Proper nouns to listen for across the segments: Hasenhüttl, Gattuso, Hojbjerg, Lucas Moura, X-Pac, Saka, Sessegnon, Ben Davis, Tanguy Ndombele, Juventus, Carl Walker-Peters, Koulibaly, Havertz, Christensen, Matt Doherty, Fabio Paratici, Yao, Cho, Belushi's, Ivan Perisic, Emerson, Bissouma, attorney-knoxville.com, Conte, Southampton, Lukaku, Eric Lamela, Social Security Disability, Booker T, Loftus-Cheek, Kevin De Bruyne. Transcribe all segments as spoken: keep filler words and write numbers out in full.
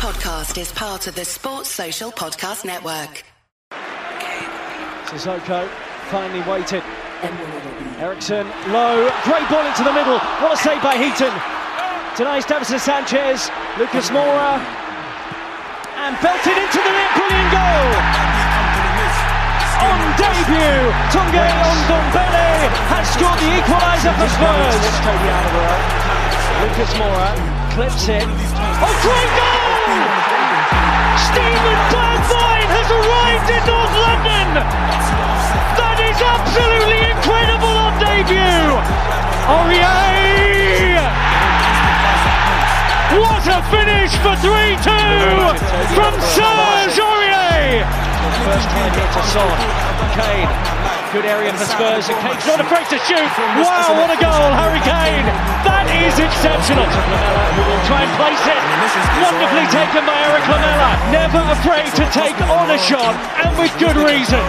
podcast is part of the Sports Social Podcast Network. Sissoko finally waited. Ericsson low, great ball into the middle. What a save by Heaton. Tonight's Davinson Sanchez, Lucas Moura, and belted into the net. Brilliant goal. On debut, Tanguy Ndombele has scored the equaliser for Spurs. Lucas Moura clips it. Oh, great goal! Steven Bergwijn has arrived in North London. That is absolutely incredible on debut. Aurier. What a finish for three two from Serge Aurier! First time here to Son. Kane, good area for Spurs, and Kane's not afraid to shoot. Wow, what a goal, Harry Kane! That is exceptional. Who will try and place it? Wonderfully taken by Eric Lamela. Never afraid to take on a shot, and with good reason.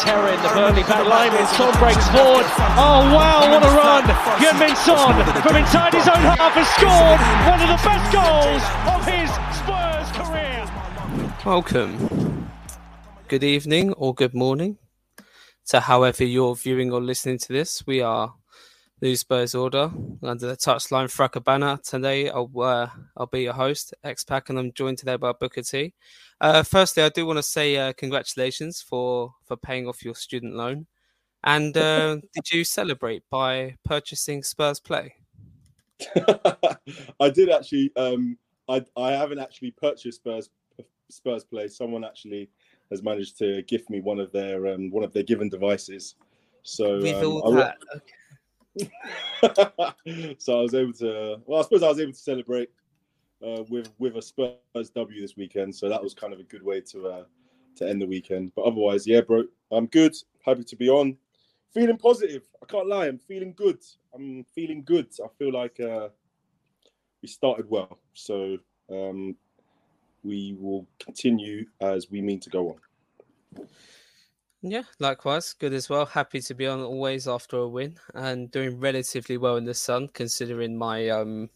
Terror in the Burnley back line when Son breaks forward. Oh wow, what a run! Heung-Min Son from inside his own half has scored one of the best goals of his Spurs career. Welcome. Good evening or good morning to however you're viewing or listening to this. We are New Spurs Order under the touchline Fracker banner. Today I'll, uh, I'll be your host, X-Pac, and I'm joined today by Booker T. Uh, firstly, I do want to say uh, congratulations for, for paying off your student loan. And uh, did you celebrate by purchasing Spurs Play? I did actually. Um, I I haven't actually purchased Spurs Spurs Play. Someone actually has managed to gift me one of their um, one of their given devices. So with um, all I that, re- okay. So I was able to. Well, I suppose I was able to celebrate uh, with with a Spurs W this weekend. So that was kind of a good way to uh, to end the weekend. But otherwise, yeah, bro, I'm good. Happy to be on. Feeling positive. I can't lie. I'm feeling good. I'm feeling good. I feel like uh, we started well. So um, we will continue as we mean to go on. Yeah, likewise. Good as well. Happy to be on always after a win and doing relatively well in the sun, considering my um,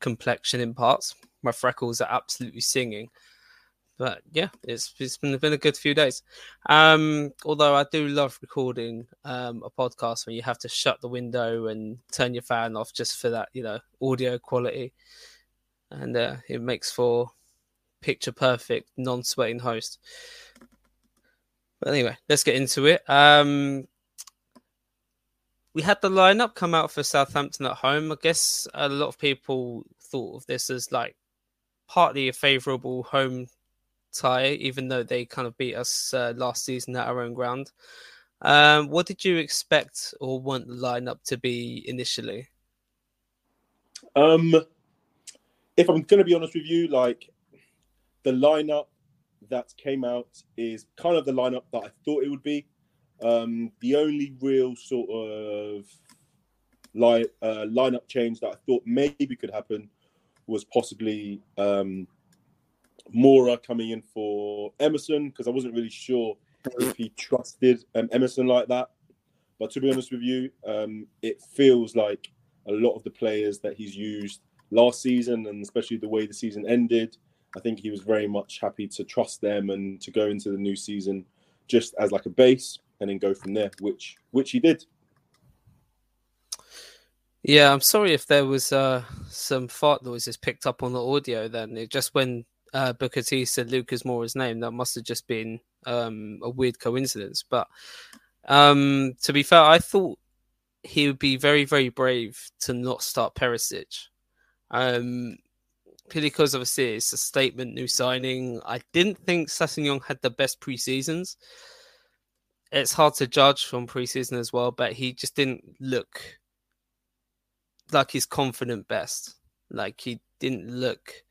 complexion in parts. My freckles are absolutely singing. But yeah, it's it's been, been a good few days. Um, although I do love recording um, a podcast when you have to shut the window and turn your fan off just for that, you know, audio quality. And uh, it makes for picture perfect, non-sweating host. But anyway, let's get into it. Um, we had the lineup come out for Southampton at home. I guess a lot of people thought of this as like partly a favourable home tie, even though they kind of beat us uh, last season at our own ground. Um, what did you expect or want the lineup to be initially? Um, if I'm going to be honest with you, like the lineup that came out is kind of the lineup that I thought it would be. Um, the only real sort of li- uh, lineup change that I thought maybe could happen was possibly Um, Moura coming in for Emerson, because I wasn't really sure if he trusted um, Emerson like that. But to be honest with you, um, it feels like a lot of the players that he's used last season, and especially the way the season ended, I think he was very much happy to trust them and to go into the new season just as like a base and then go from there, which which he did. Yeah, I'm sorry if there was uh, some fart noises picked up on the audio then. It just when Uh, Booker T said Lucas Moura's name, that must have just been um, a weird coincidence. But um, to be fair, I thought he would be very, very brave to not start Perisic. Um, because obviously it's a statement new signing. I didn't think Sessegnon had the best pre-seasons. It's hard to judge from pre-season as well, but he just didn't look like his confident best. Like he didn't look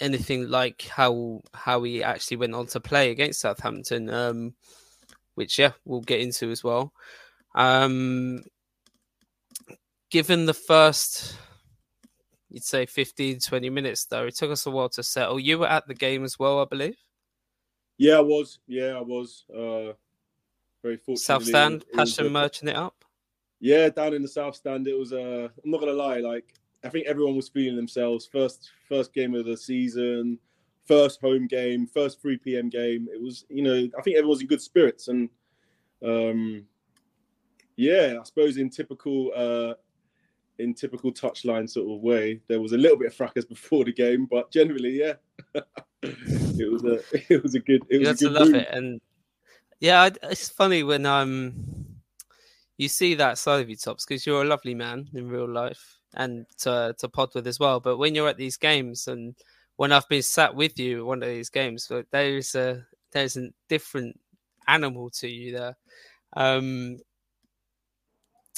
anything like how how he actually went on to play against Southampton, um, which, yeah, we'll get into as well. Um, given the first, you'd say, fifteen, twenty minutes, though, it took us a while to settle. You were at the game as well, I believe? Yeah, I was. Yeah, I was. Uh, very fortunate. South Stand, passion a merching it up? Yeah, down in the South Stand, it was, uh, I'm not going to lie, like, I think everyone was feeling themselves. First, first game of the season, first home game, first three p.m. game. It was, you know, I think everyone's in good spirits. And um, yeah, I suppose in typical, uh, in typical touchline sort of way, there was a little bit of fracas before the game, but generally, yeah, it was a, it was a good, it was you had a good to love room. It. And yeah, it's funny when um, you see that side of you, Tops, because you're a lovely man in real life. And to, to pod with as well. But when you're at these games, and when I've been sat with you at one of these games, there's a there's a different animal to you there. Um,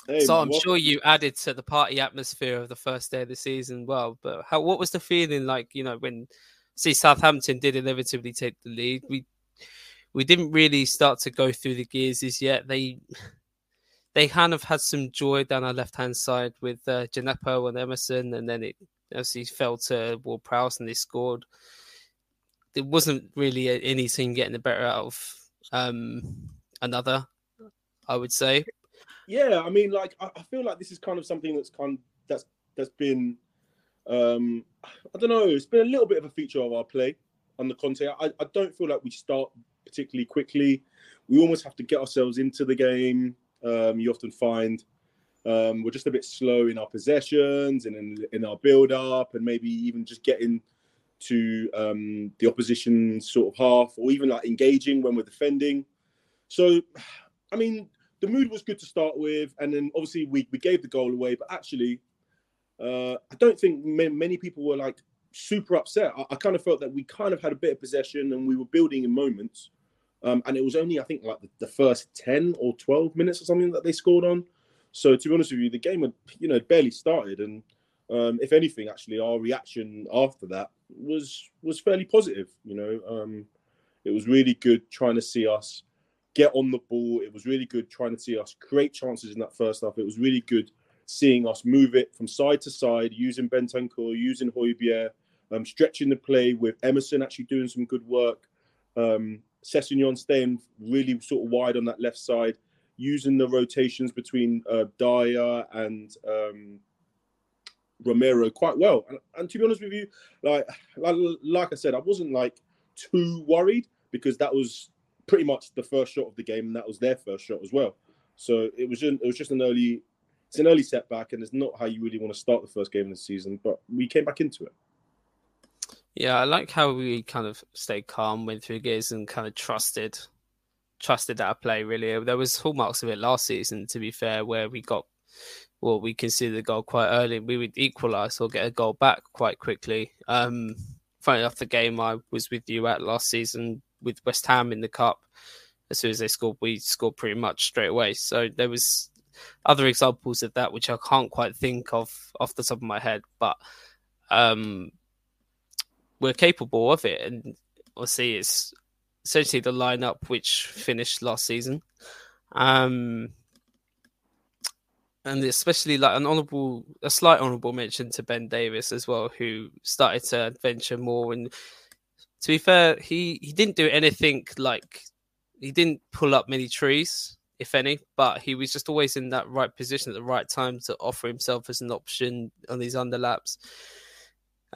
hey, so I'm what... sure you added to the party atmosphere of the first day of the season. Well, but how, what was the feeling like? You know, when see Southampton did inevitably take the lead, we we didn't really start to go through the gears as yet. They. They kind of had some joy down our left-hand side with uh, Gineppo and Emerson, and then it obviously fell to Ward-Prowse and they scored. It wasn't really any team getting the better out of um, another, I would say. Yeah, I mean, like I, I feel like this is kind of something that's kind of, that's that's been, um, I don't know, it's been a little bit of a feature of our play under Conte. I, I don't feel like we start particularly quickly. We almost have to get ourselves into the game. Um, you often find um, we're just a bit slow in our possessions and in, in our build-up, and maybe even just getting to um, the opposition sort of half, or even like engaging when we're defending. So, I mean, the mood was good to start with, and then obviously we we gave the goal away. But actually, uh, I don't think many people were like super upset. I, I kind of felt that we kind of had a bit of possession and we were building in moments. Um, and it was only, I think, like the, the first ten or twelve minutes or something that they scored on. So, to be honest with you, the game had, you know, barely started. And um, if anything, actually, our reaction after that was was fairly positive. You know, um, it was really good trying to see us get on the ball. It was really good trying to see us create chances in that first half. It was really good seeing us move it from side to side, using Bentancur, using Hojbjerg, um, stretching the play with Emerson actually doing some good work. Um Sessegnon staying really sort of wide on that left side, using the rotations between uh, Dier and um, Romero quite well. And, and to be honest with you, like, like like I said, I wasn't like too worried because that was pretty much the first shot of the game, and that was their first shot as well. So it was just, it was just an early, it's an early setback, and it's not how you really want to start the first game of the season. But we came back into it. Yeah, I like how we kind of stayed calm, went through gears, and kind of trusted, trusted our play. Really, there was hallmarks of it last season, to be fair, where we got, well, we conceded the goal quite early. We would equalise or get a goal back quite quickly. Um, funny enough, the game I was with you at last season with West Ham in the cup, as soon as they scored, we scored pretty much straight away. So there was other examples of that which I can't quite think of off the top of my head, but. Um, We're capable of it, and obviously it's essentially the lineup which finished last season, um, and especially like an honourable, a slight honourable mention to Ben Davis as well, who started to adventure more. And to be fair, he he didn't do anything like he didn't pull up many trees, if any, but he was just always in that right position at the right time to offer himself as an option on these underlaps.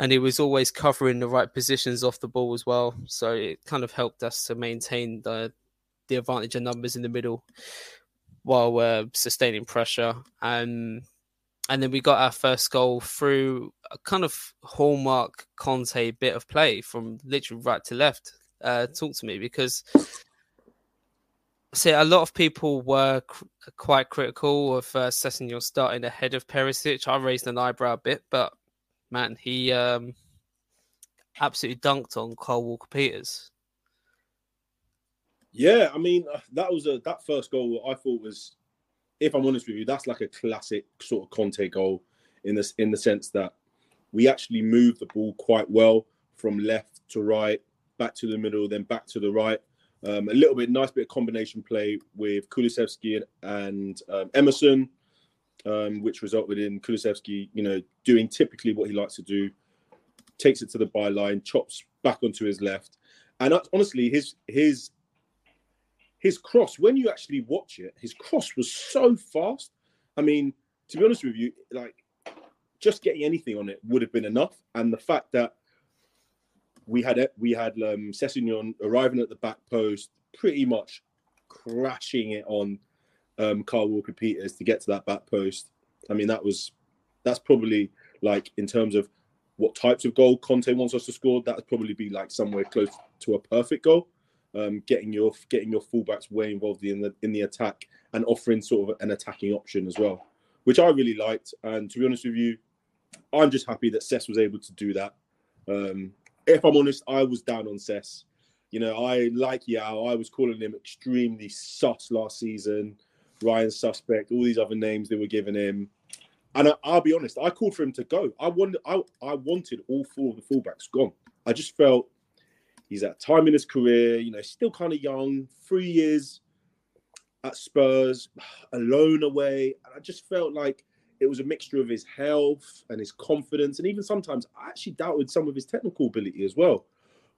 And he was always covering the right positions off the ball as well. So it kind of helped us to maintain the the advantage of numbers in the middle while we're sustaining pressure. Um, and then we got our first goal through a kind of hallmark Conte bit of play from literally right to left. Uh, talk to me, because see, a lot of people were cr- quite critical of uh, Sessegnon starting ahead of Perisic. I raised an eyebrow a bit, but man, he um, absolutely dunked on Carl Walker-Peters. Yeah, I mean, that was a that first goal I thought was, if I'm honest with you, that's like a classic sort of Conte goal in this in the sense that we actually moved the ball quite well from left to right, back to the middle, then back to the right. Um, a little bit, nice bit of combination play with Kulusevski and, and um, Emerson. Um, which resulted in Kulusevski, you know, doing typically what he likes to do, takes it to the byline, chops back onto his left. And uh, honestly, his his his cross, when you actually watch it, his cross was so fast. I mean, to be honest with you, like just getting anything on it would have been enough. And the fact that we had we had um, Sessegnon arriving at the back post, pretty much crashing it on um, Carl Walker-Peters to get to that back post. I mean, that was that's probably like in terms of what types of goal Conte wants us to score. That would probably be like somewhere close to a perfect goal. Um, getting your getting your fullbacks way involved in the in the attack and offering sort of an attacking option as well, which I really liked. And to be honest with you, I'm just happy that Sess was able to do that. Um, if I'm honest, I was down on Sess. You know, I like Yao. I was calling him extremely sus last season. Ryan Suspect, all these other names they were giving him. And I, I'll be honest, I called for him to go. I wanted, I, I wanted all four of the fullbacks gone. I just felt he's at a time in his career, you know, still kind of young, three years at Spurs, alone away. And I just felt like it was a mixture of his health and his confidence. And even sometimes I actually doubted some of his technical ability as well.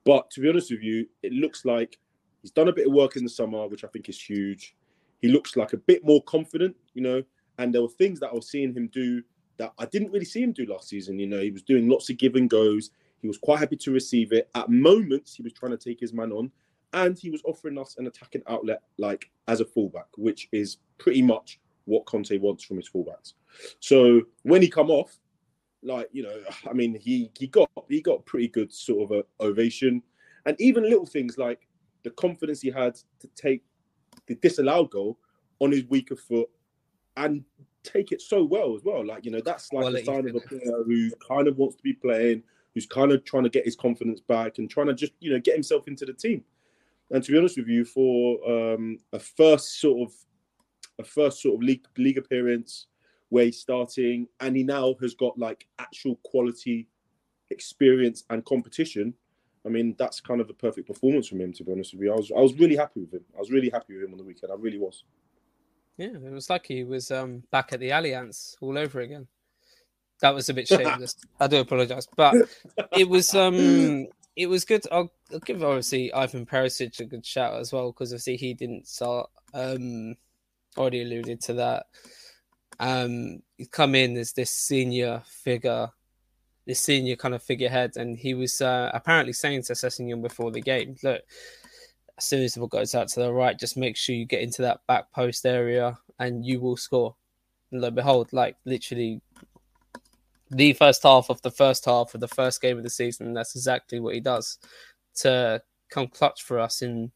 But to be honest with you, it looks like he's done a bit of work in the summer, which I think is huge. He looks like a bit more confident, you know, and there were things that I was seeing him do that I didn't really see him do last season. You know, he was doing lots of give and goes. He was quite happy to receive it. At moments, he was trying to take his man on, and he was offering us an attacking outlet, like as a fullback, which is pretty much what Conte wants from his fullbacks. So when he come off, like, you know, I mean, he he got he got pretty good sort of a ovation, and even little things like the confidence he had to take the disallowed goal on his weaker foot and take it so well as well. Like, you know, that's like a sign of a player who kind of wants to be playing, who's kind of trying to get his confidence back and trying to just, you know, get himself into the team. And to be honest with you, for um, a first sort of a first sort of league league appearance where he's starting, and he now has got like actual quality experience and competition, I mean, that's kind of the perfect performance from him, to be honest with you. I was I was really happy with him. I was really happy with him on the weekend. I really was. Yeah, it was like he was um, back at the Allianz all over again. That was a bit shameless. I do apologise. But it was um, it was good. I'll, I'll give, obviously, Ivan Perisic a good shout as well, because obviously he didn't start. Um, already alluded to that. Um, he's come in as this senior figure, this senior kind of figurehead, and he was uh, apparently saying to Sessegnon before the game, look, as soon as the ball goes out to the right, just make sure you get into that back post area and you will score. And lo and behold, like literally the first half of the first half of the first game of the season, that's exactly what he does to come clutch for us in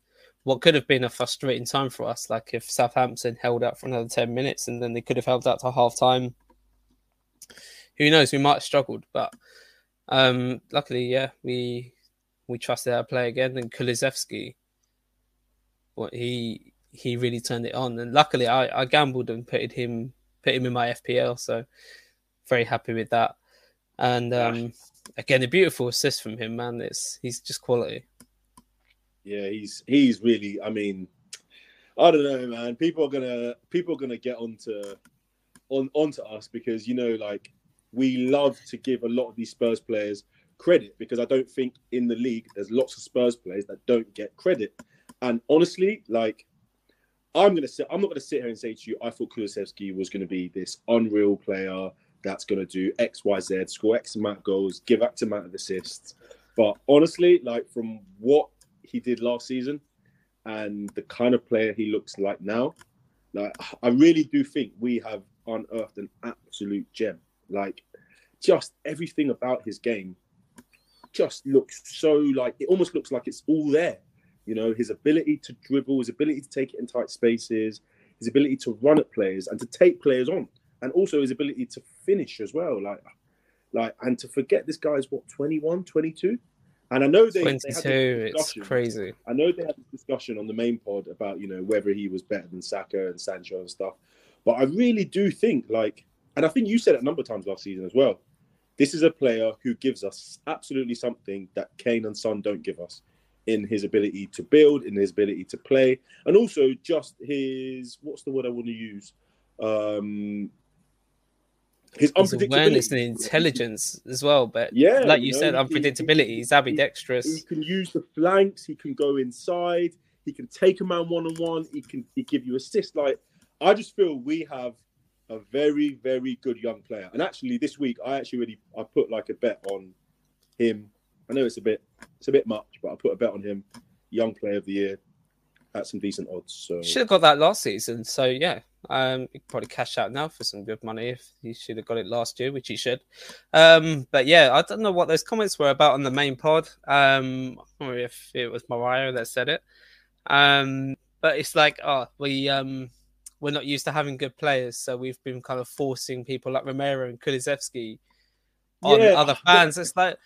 what could have been a frustrating time for us. Like if Southampton held out for another ten minutes and then they could have held out to half time, who knows, we might have struggled. But um, luckily, yeah, we we trusted our play again. And Kulusevski, well, he he really turned it on. And luckily, I, I gambled and put him put him in my F P L, so very happy with that. And um, again, a beautiful assist from him, man. It's he's just quality. Yeah, he's he's really. I mean, I don't know, man. People are gonna people are gonna get onto on onto us because, you know, like we love to give a lot of these Spurs players credit, because I don't think in the league there's lots of Spurs players that don't get credit. And honestly, like I'm gonna sit, I'm not gonna sit here and say to you, I thought Kulusevski was gonna be this unreal player that's gonna do X, Y, Z, score X amount of goals, give X amount of assists. But honestly, like from what he did last season and the kind of player he looks like now, like I really do think we have unearthed an absolute gem. Like just everything about his game just looks so, like it almost looks like it's all there. You know, his ability to dribble, his ability to take it in tight spaces, his ability to run at players and to take players on, and also his ability to finish as well. Like, like, and to forget this guy's what, twenty-one, twenty-two? And I know they, they had this discussion. It's crazy. I know they had this discussion on the main pod about, you know, whether he was better than Saka and Sancho and stuff. But I really do think, like, and I think you said it a number of times last season as well, this is a player who gives us absolutely something that Kane and Son don't give us, in his ability to build, in his ability to play, and also just his, what's the word I want to use? Um, his, his unpredictability. Awareness and intelligence as well. But yeah, like you, you know, said, unpredictability, he, he's ambidextrous. He, he can use the flanks, he can go inside, he can take a man one-on-one, he can he give you assists. Like, I just feel we have a very, very good young player. And actually, this week, I actually really I put like a bet on him. I know it's a bit it's a bit much, but I put a bet on him, young player of the year, at some decent odds. So should have got that last season. So yeah, um, you could probably cash out now for some good money if he should have got it last year, which he should. Um, but yeah, I don't know what those comments were about on the main pod. Um, or if it was Mariah that said it. Um, but it's like, oh, we um. We're not used to having good players, so we've been kind of forcing people like Romero and Kulusevski on yeah. other fans. It's like,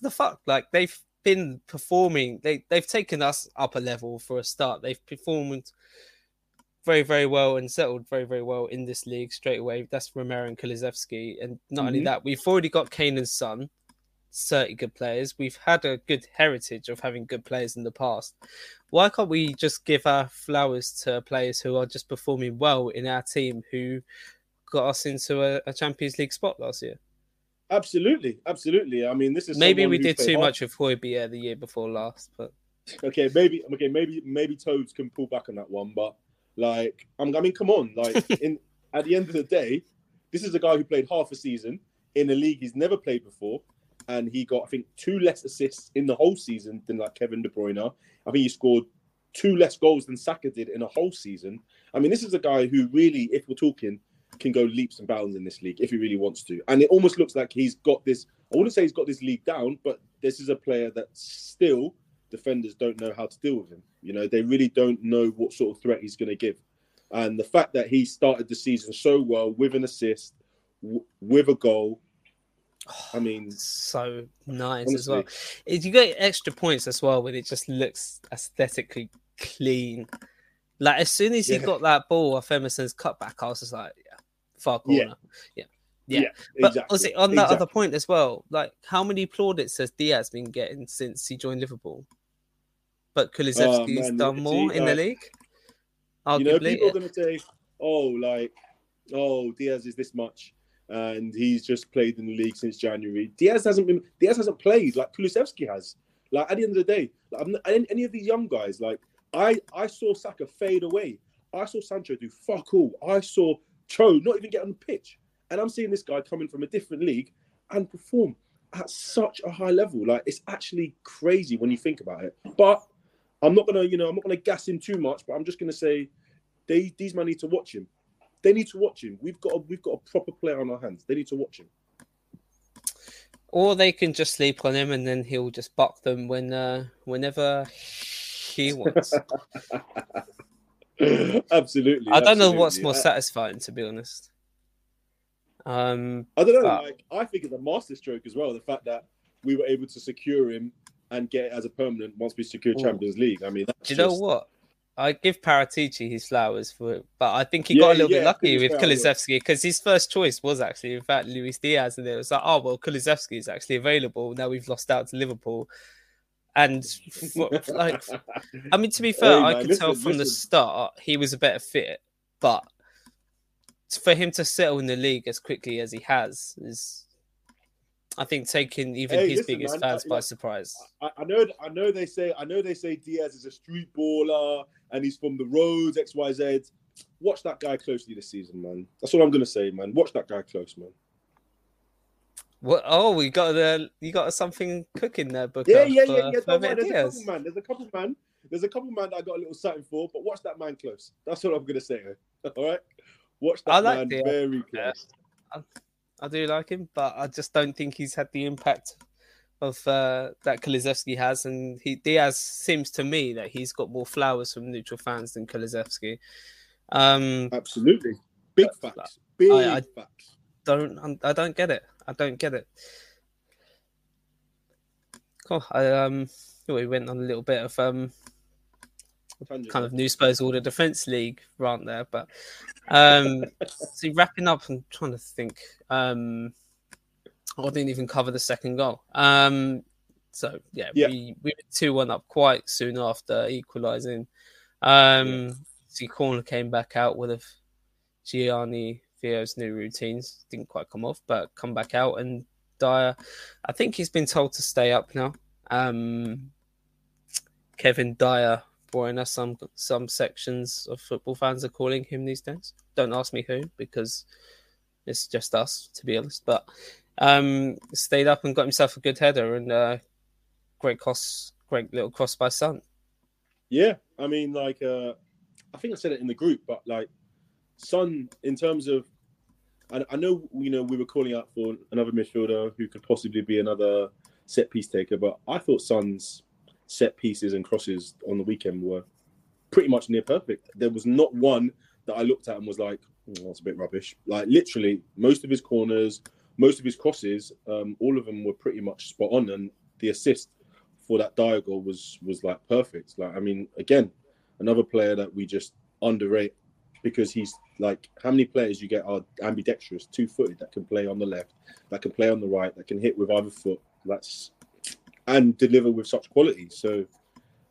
the fuck? Like, they've been performing. They, they've taken us up a level for a start. They've performed very, very well and settled very, very well in this league straight away. That's Romero and Kulusevski. And not mm-hmm. only that, we've already got Kane and Son, thirty good players. We've had a good heritage of having good players in the past. Why can't we just give our flowers to players who are just performing well in our team, who got us into a, a Champions League spot last year? Absolutely, absolutely. I mean, this is maybe we did too hard. much with Hojbjerg the year before last, but okay, maybe okay, maybe maybe Toads can pull back on that one. But like, I'm, I mean, come on, like, in at the end of the day, this is a guy who played half a season in a league he's never played before. And he got, I think, two less assists in the whole season than like Kevin De Bruyne. I think he scored two less goals than Saka did in a whole season. I mean, this is a guy who really, if we're talking, can go leaps and bounds in this league if he really wants to. And it almost looks like he's got this, I wouldn't say he's got this league down, but this is a player that still defenders don't know how to deal with him. You know, they really don't know what sort of threat he's going to give. And the fact that he started the season so well with an assist, w- with a goal, I mean, so nice, honestly. As well. You get extra points as well when it just looks aesthetically clean. Like, as soon as yeah. he got that ball off Emerson's cutback, I was just like, yeah, far corner. Yeah, yeah. yeah. yeah but exactly. Honestly, on that exactly. other point as well, like, how many plaudits has Diaz been getting since he joined Liverpool? But Kulusevski's oh, done more see, in like, the league. Arguably, you know, people are going to say, oh, like, oh, Diaz is this much. And he's just played in the league since January. Diaz hasn't been. Diaz hasn't played like Kulusevski has. Like, at the end of the day, like, I'm not, any of these young guys. Like I, I saw Saka fade away. I saw Sancho do fuck all. I saw Cho not even get on the pitch. And I'm seeing this guy coming from a different league and perform at such a high level. Like, it's actually crazy when you think about it. But I'm not gonna, you know, I'm not gonna gas him too much. But I'm just gonna say, they these men need to watch him. They need to watch him. We've got a, we've got a proper player on our hands. They need to watch him. Or they can just sleep on him, and then he'll just buck them when uh, whenever he wants. Absolutely. I don't absolutely. know what's more satisfying, to be honest. Um, I don't know. But... Like, I think it's a masterstroke as well. The fact that we were able to secure him and get it as a permanent once we secure Ooh. Champions League. I mean, that's do you just... know what? I give Paratici his flowers for it, but I think he yeah, got a little yeah, bit lucky with Kulusevski, because his first choice was actually, in fact, Luis Diaz. And it was like, oh, well, Kulusevski is actually available. Now we've lost out to Liverpool. And what, like, I mean, to be fair, hey, I man, could listen, tell from listen. the start he was a better fit, but for him to settle in the league as quickly as he has is, I think, taking even hey, his listen, biggest man, fans I, by surprise. I, I know, I know they say, I know they say Diaz is a street baller and he's from the roads, X, Y, Z. Watch that guy closely this season, man. That's all I'm gonna say, man. Watch that guy close, man. What? Oh, we got the you got something cooking there, Booker. Yeah, yeah, for, yeah, yeah. No, man, there's a couple, man. There's a couple, man. There's a couple, man. That I got a little something for, but watch that man close. That's all I'm gonna say. All right, watch that like man Diaz. very close. Yeah. I do like him, but I just don't think he's had the impact of uh, that Kulusevski has. And he, Diaz seems to me that he's got more flowers from neutral fans than Kulusevski. Um, Absolutely, big but, facts. Big I, I facts. Don't I don't get it. I don't get it. Cool. I um, we went on a little bit of um, kind of new Spurs Order Defence League rant there, but um, see, wrapping up, I'm trying to think. Um, I didn't even cover the second goal. Um, so yeah, yeah. we we were two one up quite soon after equalising. Um, yeah. See, corner came back out with a Gianni Vio's new routines didn't quite come off, but come back out, and Dier, I think he's been told to stay up now. Um, Kevin Dier. Boy, and as some some sections of football fans are calling him these days. Don't ask me who, because it's just us, to be honest. But um, stayed up and got himself a good header and uh, great cross, great little cross by Son. Yeah, I mean, like, uh, I think I said it in the group, but like, Son, in terms of, I, I know, you know, we were calling out for another midfielder who could possibly be another set piece taker, but I thought Son's set pieces and crosses on the weekend were pretty much near perfect. There was not one that I looked at and was like, oh, that's a bit rubbish. Like, literally, most of his corners, most of his crosses, um, all of them were pretty much spot on. And the assist for that Dier goal was, was like, perfect. Like, I mean, again, another player that we just underrate because he's, like, how many players you get are ambidextrous, two-footed, that can play on the left, that can play on the right, that can hit with either foot, that's and deliver with such quality. So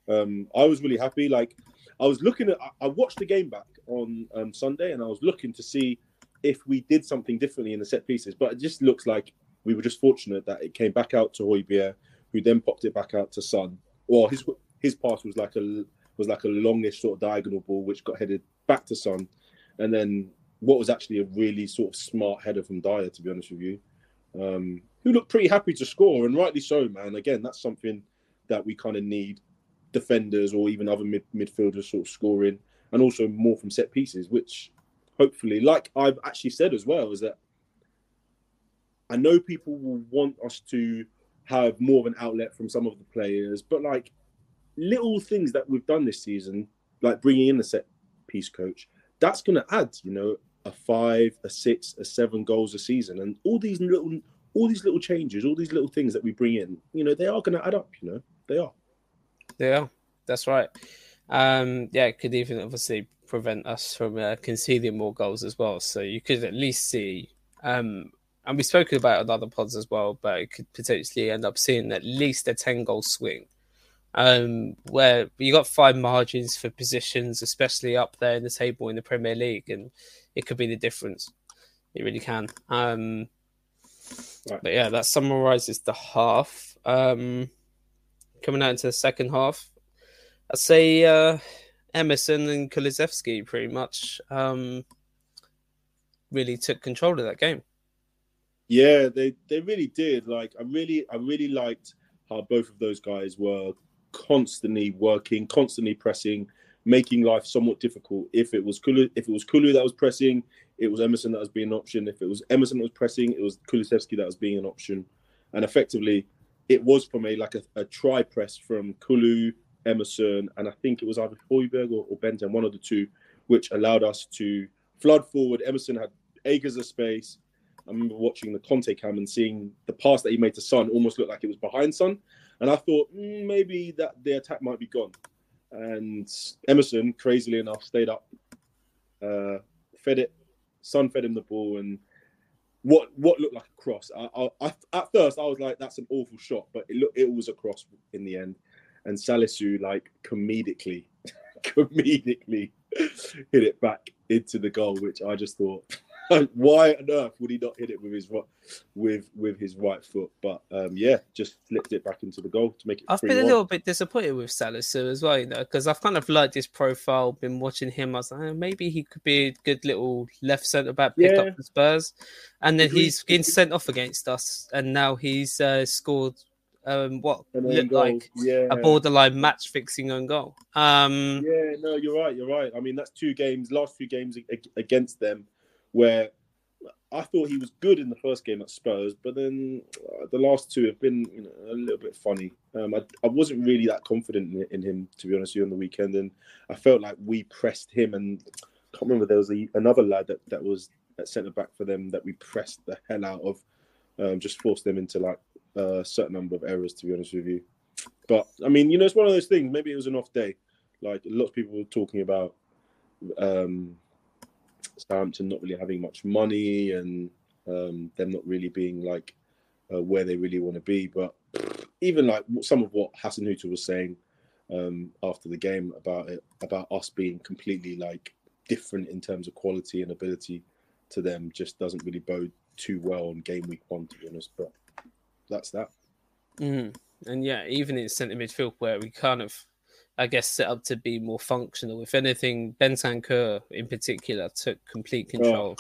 um, I was really happy. Like, I was looking at, I watched the game back on um, Sunday, and I was looking to see if we did something differently in the set pieces. But it just looks like we were just fortunate that it came back out to Hojbjerg, who then popped it back out to Son. Well, his his pass was like a was like a longish sort of diagonal ball, which got headed back to Son, and then what was actually a really sort of smart header from Dier, to be honest with you, um, who looked pretty happy to score, and rightly so, man. Again, that's something that we kind of need. Defenders or even other mid- midfielders sort of scoring, and also more from set pieces, which hopefully, like I've actually said as well, is that I know people will want us to have more of an outlet from some of the players, but like little things that we've done this season, like bringing in the set piece coach, that's going to add, you know, a five, a six, a seven goals a season, and all these little, all these little changes, all these little things that we bring in, you know, they are going to add up. You know, they are. Yeah, that's right. Um, yeah, it could even obviously prevent us from uh, conceding more goals as well. So you could at least see, um, and we spoke about it on other pods as well, but it could potentially end up seeing at least a ten-goal swing, um, where you got fine margins for positions, especially up there in the table in the Premier League, and it could be the difference. It really can. Um, right. But yeah, that summarises the half. Um Coming out into the second half, I'd say uh, Emerson and Kulusevski pretty much um, really took control of that game. Yeah, they, they really did. Like, I really I really liked how both of those guys were constantly working, constantly pressing, making life somewhat difficult. If it was Kulu, if it was Kulu that was pressing, it was Emerson that was being an option. If it was Emerson that was pressing, it was Kulusevski that was being an option, and effectively. It was from a like a, a try press from Kulu, Emerson, and I think it was either Hojbjerg or, or Bentancur, one of the two, which allowed us to flood forward. Emerson had acres of space. I remember watching the Conte cam and seeing the pass that he made to Son almost looked like it was behind Son, and I thought mm, maybe that the attack might be gone. And Emerson, crazily enough, stayed up, uh, fed it. Son fed him the ball and. What what looked like a cross. I, I, I, at first, I was like, "That's an awful shot," but it looked, it was a cross in the end. And Salisu, like comedically, comedically hit it back into the goal, which I just thought, "Why on earth would he not hit it with his with with his right foot?" But um, yeah, just flipped it back into the goal to make it. I've been a little bit disappointed with Salisu as well, you know, because I've kind of liked his profile. Been watching him, I was like, oh, maybe he could be a good little left centre back pick yeah. up for Spurs. And then he's been sent off against us, and now he's uh, scored um, what looked goal. like yeah. a borderline match fixing own goal. Um, yeah, no, you're right, you're right. I mean, that's two games, last few games against them. Where I thought he was good in the first game at Spurs, but then uh, the last two have been, you know, a little bit funny. Um, I, I wasn't really that confident in, in him, to be honest with you, on the weekend. And I felt like we pressed him. And I can't remember, there was a, another lad that, that was at centre-back for them that we pressed the hell out of, um, just forced them into like a certain number of errors, to be honest with you. But, I mean, you know, it's one of those things. Maybe it was an off day. Like, lots of people were talking about... Um, Southampton not really having much money and um, them not really being like uh, where they really want to be. But even like some of what Hassan Huta was saying um, after the game about it, about us being completely like different in terms of quality and ability to them, just doesn't really bode too well on game week one, to be honest. But that's that. Mm-hmm. And yeah, even in centre midfield where we kind of I guess, set up to be more functional. If anything, Bentancur in particular took complete control.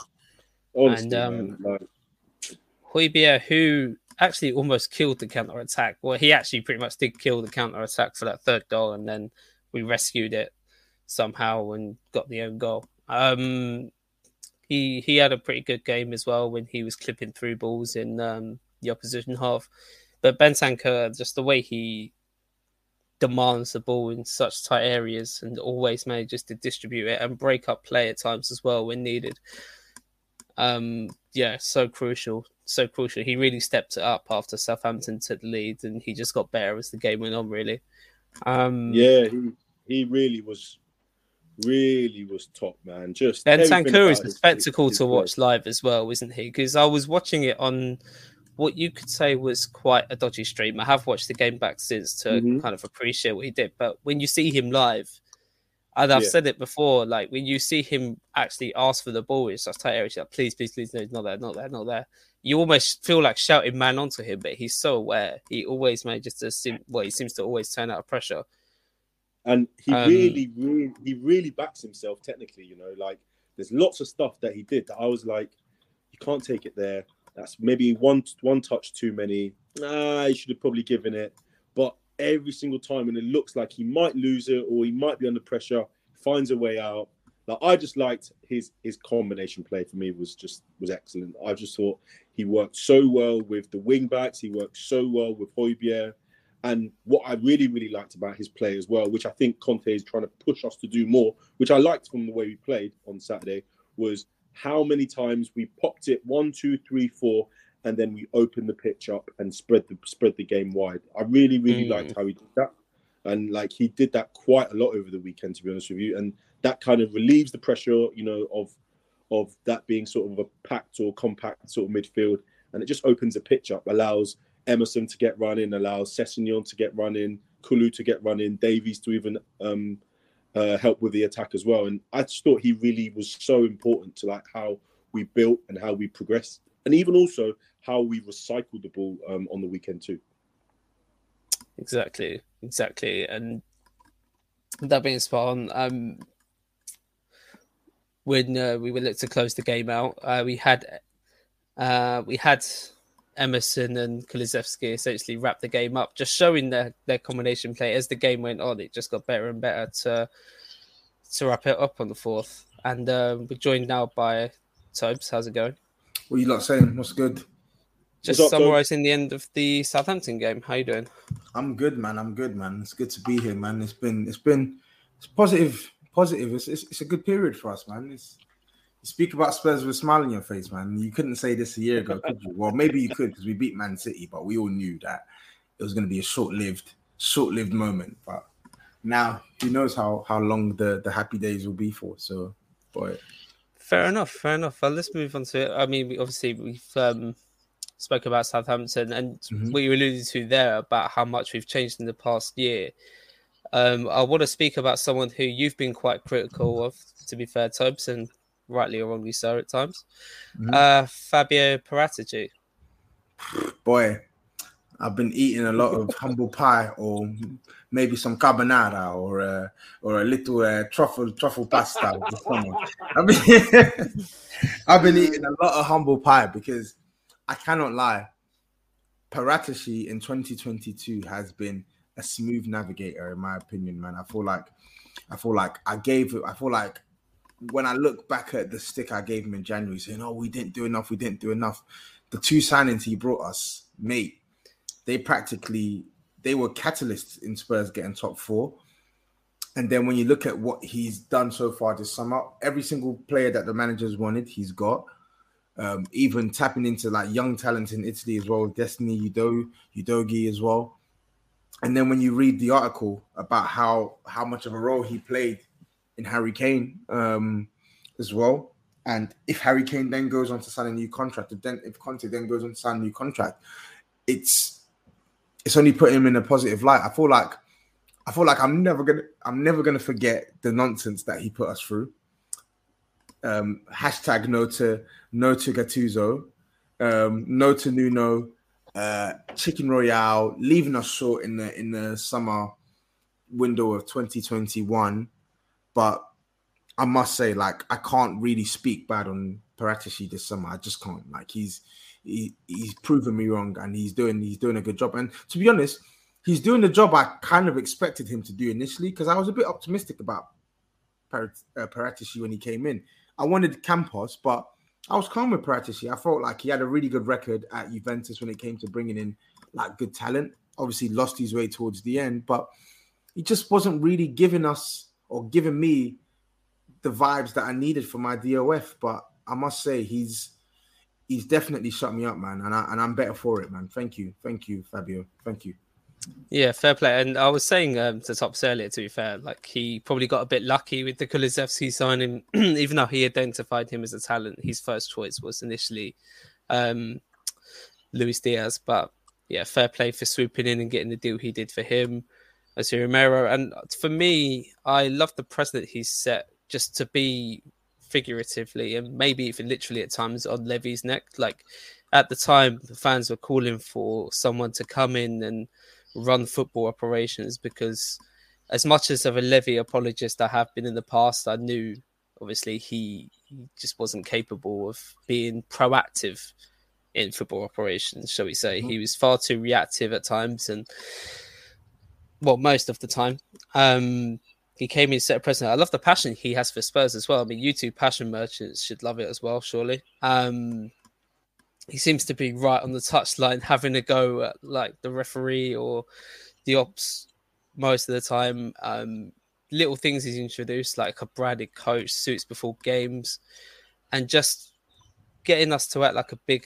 Oh, and um, like... Hojbjerg, who actually almost killed the counter-attack. Well, he actually pretty much did kill the counter-attack for that third goal, and then we rescued it somehow and got the own goal. Um, he he had a pretty good game as well when he was clipping through balls in um, the opposition half. But Bentancur, just the way he demands the ball in such tight areas and always manages to distribute it and break up play at times as well when needed. Um, yeah, so crucial. So crucial. He really stepped it up after Southampton took the lead, and he just got better as the game went on, really. Um, yeah, he, he really was really was top, man. Just Bentancur is a spectacle to watch live as well, isn't he? Because I was watching it on what you could say was quite a dodgy stream. I have watched the game back since to mm-hmm. kind of appreciate what he did. But when you see him live, and I've yeah. said it before, like when you see him actually ask for the ball, it's just tight areas, like, please, please, please, no, not there, not there, not there. You almost feel like shouting man onto him, but he's so aware. He always manages to seem, well, he seems to always turn out of pressure. And he um, really, really, he really backs himself technically, you know, like there's lots of stuff that he did that I was like, you can't take it there. That's maybe one one touch too many. Nah, he should have probably given it. But every single time, and it looks like he might lose it or he might be under pressure, finds a way out. Like I just liked his his combination play for me was just was excellent. I just thought he worked so well with the wing backs. He worked so well with Hojbjerg. And what I really, really liked about his play as well, which I think Conte is trying to push us to do more, which I liked from the way we played on Saturday, was how many times we popped it one, two, three, four, and then we opened the pitch up and spread the spread the game wide. I really, really mm. liked how he did that. And like he did that quite a lot over the weekend, to be honest with you. And that kind of relieves the pressure, you know, of of that being sort of a packed or compact sort of midfield. And it just opens the pitch up, allows Emerson to get running, allows Sessegnon to get running, Kulu to get running, Davies to even um, uh, help with the attack as well. And I just thought he really was so important to like how we built and how we progressed, and even also how we recycled the ball um, on the weekend too. Exactly, exactly. And that being spot on, um, when uh, we were looked to close the game out, uh, we had uh, we had. Emerson and Kulusevski essentially wrapped the game up, just showing their, their combination play. As the game went on, it just got better and better to to wrap it up on the fourth. And um, we're joined now by Tobes. How's it going? What are you lot saying? What's good? Just What's up, summarising Tobes? The end of the Southampton game. How you doing? I'm good, man. I'm good, man. It's good to be here, man. It's been it's been it's positive, positive. It's it's, it's a good period for us, man. It's You speak about Spurs with a smile on your face, man. You couldn't say this a year ago, could you? Well, maybe you could because we beat Man City, but we all knew that it was going to be a short-lived, short-lived moment. But now, who knows how, how long the, the happy days will be for? So, boy. Fair enough, fair enough. Well, let's move on to it. I mean, we, obviously, we've um, spoke about Southampton and mm-hmm. what you alluded to there about how much we've changed in the past year. Um, I want to speak about someone who you've been quite critical of, to be fair, Tobes, and rightly or wrongly so at times. Mm-hmm. Uh, Fabio Paratici. Boy, I've been eating a lot of humble pie or maybe some carbonara or uh, or a little uh, truffle truffle pasta. I've been, I've been eating a lot of humble pie because I cannot lie. Paratici in twenty twenty-two has been a smooth navigator in my opinion, man. I feel like I feel like I gave it. I feel like when I look back at the stick I gave him in January saying, oh, we didn't do enough, we didn't do enough. The two signings he brought us, mate, they practically, they were catalysts in Spurs getting top four. And then when you look at what he's done so far this summer, every single player that the managers wanted, he's got. Um, even tapping into like young talent in Italy as well, Destiny Udo, Udogi as well. And then when you read the article about how, how much of a role he played in Harry Kane um, as well. And if Harry Kane then goes on to sign a new contract, if, then, if Conte then goes on to sign a new contract, it's it's only putting him in a positive light. I feel like I feel like I'm never gonna I'm never gonna forget the nonsense that he put us through. Um, hashtag no to no to Gattuso, um, no to Nuno, uh, Chicken Royale, leaving us short in the in the summer window of twenty twenty-one, but I must say, like, I can't really speak bad on Paratici this summer. I just can't. Like, he's he, he's proven me wrong, and he's doing he's doing a good job. And to be honest, he's doing the job I kind of expected him to do initially, because I was a bit optimistic about Par- uh, Paratici when he came in. I wanted Campos, but I was calm with Paratici. I felt like he had a really good record at Juventus when it came to bringing in, like, good talent. Obviously lost his way towards the end, but he just wasn't really giving us or giving me the vibes that I needed for my D O F. But I must say, he's he's definitely shut me up, man. And, I, and I'm better for it, man. Thank you. Thank you, Fabio. Thank you. Yeah, fair play. And I was saying um, to Tops earlier, to be fair, like, he probably got a bit lucky with the Kulusevski signing. Even though he identified him as a talent, his first choice was initially um, Luis Diaz. But yeah, fair play for swooping in and getting the deal he did for him, as to Romero. And for me, I love the precedent he's set, just to be figuratively and maybe even literally at times on Levy's neck. Like, at the time, the fans were calling for someone to come in and run football operations, because as much as of a Levy apologist I have been in the past, I knew obviously he just wasn't capable of being proactive in football operations, shall we say. Mm-hmm. He was far too reactive at times, and well, most of the time. Um, he came in set a precedent. I love the passion he has for Spurs as well. I mean, you two passion merchants should love it as well, surely. Um, he seems to be right on the touchline, having a go at, like, the referee or the ops most of the time. Um, little things he's introduced, like a branded coat, suits before games, and just getting us to act like a big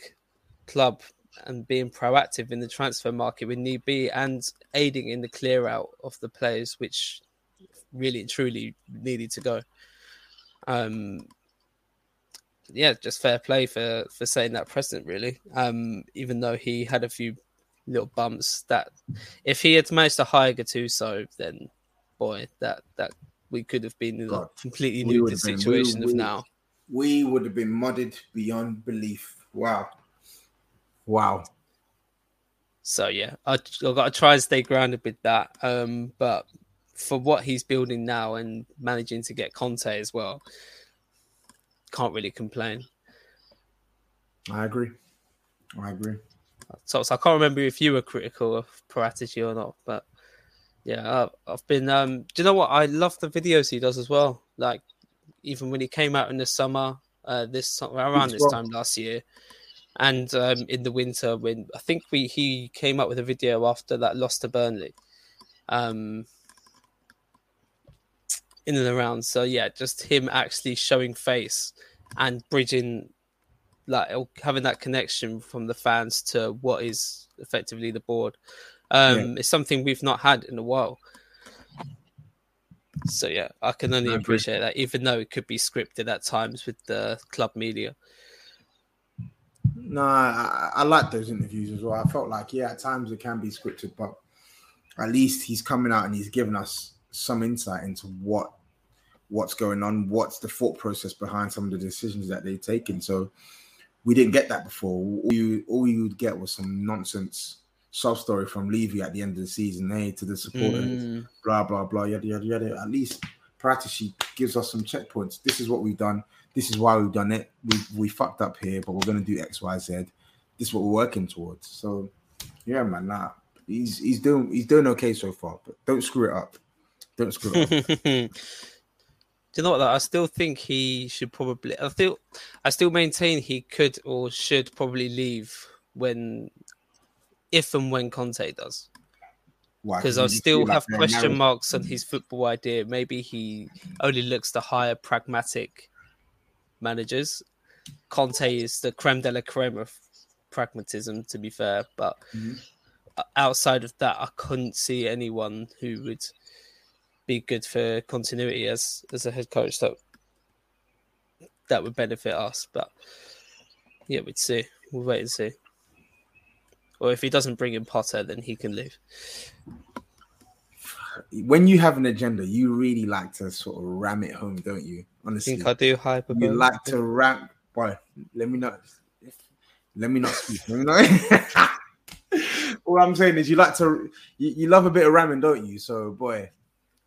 club and being proactive in the transfer market when need be, and aiding in the clear out of the players which really and truly needed to go. Um, yeah, just fair play for, for setting that precedent, really. Um, even though he had a few little bumps that if he had managed to hire Gattuso, then boy, that, that we could have been in a completely new situation of now. We would have been mudded beyond belief. Wow. Wow. So, yeah, I, I've got to try and stay grounded with that. Um, but for what he's building now and managing to get Conte as well, can't really complain. I agree. I agree. So, so I can't remember if you were critical of Paratici or not, but yeah, I've, I've been... Um, do you know what? I love the videos he does as well. Like, even when he came out in the summer, uh, this around this time last year, and um, in the winter, when I think we he came up with a video after that loss to Burnley. Um, in and around. So yeah, just him actually showing face and bridging, like, having that connection from the fans to what is effectively the board. Um, yeah. It's something we've not had in a while. So yeah, I can only I appreciate agree. that, even though it could be scripted at times with the club media. No, I, I like those interviews as well. I felt like, yeah, at times it can be scripted, but at least he's coming out and he's giving us some insight into what what's going on, what's the thought process behind some of the decisions that they've taken. So we didn't get that before. All you all you would get was some nonsense sob story from Levy at the end of the season, hey, to the supporters, mm. blah, blah, blah, yada, yada, yada. At least Paratici gives us some checkpoints. This is what we've done. This is why we've done it. We we fucked up here, but we're going to do X, Y, Z. This is what we're working towards. So, yeah, man, nah, he's, he's, doing, he's doing okay so far, but don't screw it up. Don't screw it up. Do you know what? Though? I still think he should probably... I still, I still maintain he could or should probably leave when... if and when Conte does. Because I still have like question narrow... marks on his football idea. Maybe he only looks to hire pragmatic managers. Conte is the creme de la creme of pragmatism, to be fair. But mm-hmm. outside of that, I couldn't see anyone who would be good for continuity as, as a head coach that that would benefit us. But yeah, we'd see. We'll wait and see. Or if he doesn't bring in Potter, then he can leave. When you have an agenda, you really like to sort of ram it home, don't you? Honestly, I think I do hyperbole. You like to ram. Boy, let me not. Let me not speak. Let me not. All I'm saying is you like to. You, you love a bit of ramming, don't you? So, boy,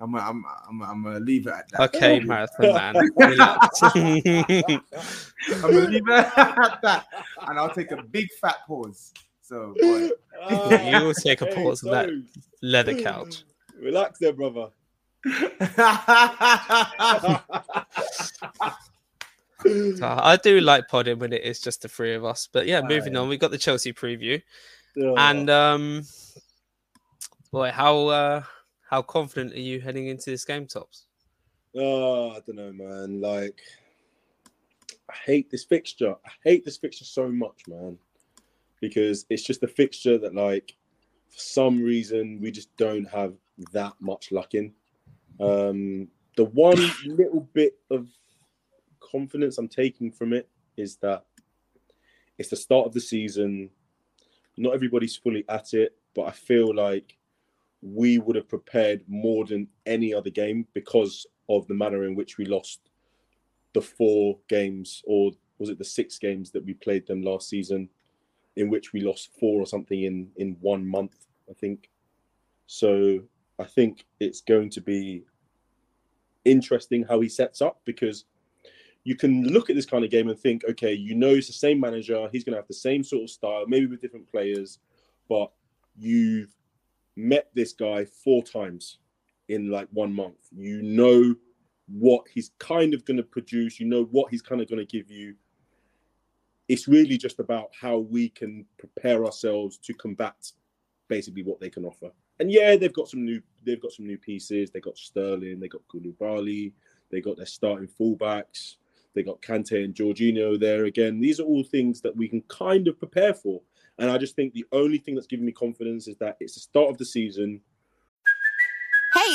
I'm a, I'm a, I'm a, I'm gonna leave it at that. Okay, marathon man. Relax. I'm gonna leave it at that, and I'll take a big fat pause. So boy. Uh, you will take a pause hey, on that leather couch. Relax there, brother. So I do like podding when it is just the three of us. But yeah, moving uh, yeah. on, we got the Chelsea preview, yeah. and um, boy, how uh, how confident are you heading into this game, Tops? Oh, I don't know, man. Like, I hate this fixture. I hate this fixture so much, man, because it's just a fixture that, like, for some reason, we just don't have that much luck in. Um, the one little bit of confidence I'm taking from it is that it's the start of the season. Not everybody's fully at it, but I feel like we would have prepared more than any other game because of the manner in which we lost the four games, or was it the six games that we played them last season, in which we lost four or something in, in one month, I think. So I think it's going to be interesting how he sets up, because you can look at this kind of game and think, okay, you know, it's the same manager. He's going to have the same sort of style, maybe with different players, but you've met this guy four times in like one month. You know what he's kind of going to produce. You know what he's kind of going to give you. It's really just about how we can prepare ourselves to combat basically what they can offer. And yeah, they've got some new, they've got some new pieces. They got Sterling, they got Koulibaly, they got their starting fullbacks. They got Kante and Jorginho there again. These are all things that we can kind of prepare for. And I just think the only thing that's giving me confidence is that it's the start of the season. Hey,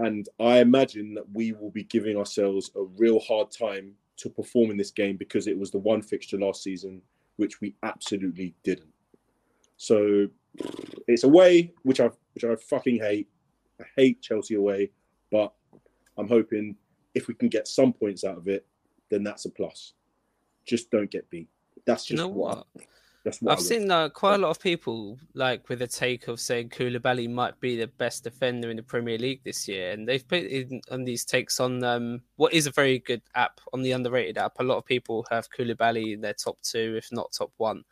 And I imagine that we will be giving ourselves a real hard time to perform in this game, because it was the one fixture last season which we absolutely didn't. So it's away, which I which I fucking hate. I hate Chelsea away, but I'm hoping if we can get some points out of it, then that's a plus. Just don't get beat. That's just you know what. what? That's what I've seen uh, quite a lot of people like with a take of saying Koulibaly might be the best defender in the Premier League this year, and they've put in on these takes on um, what is a very good app, on the underrated app. A lot of people have Koulibaly in their top two, if not top one.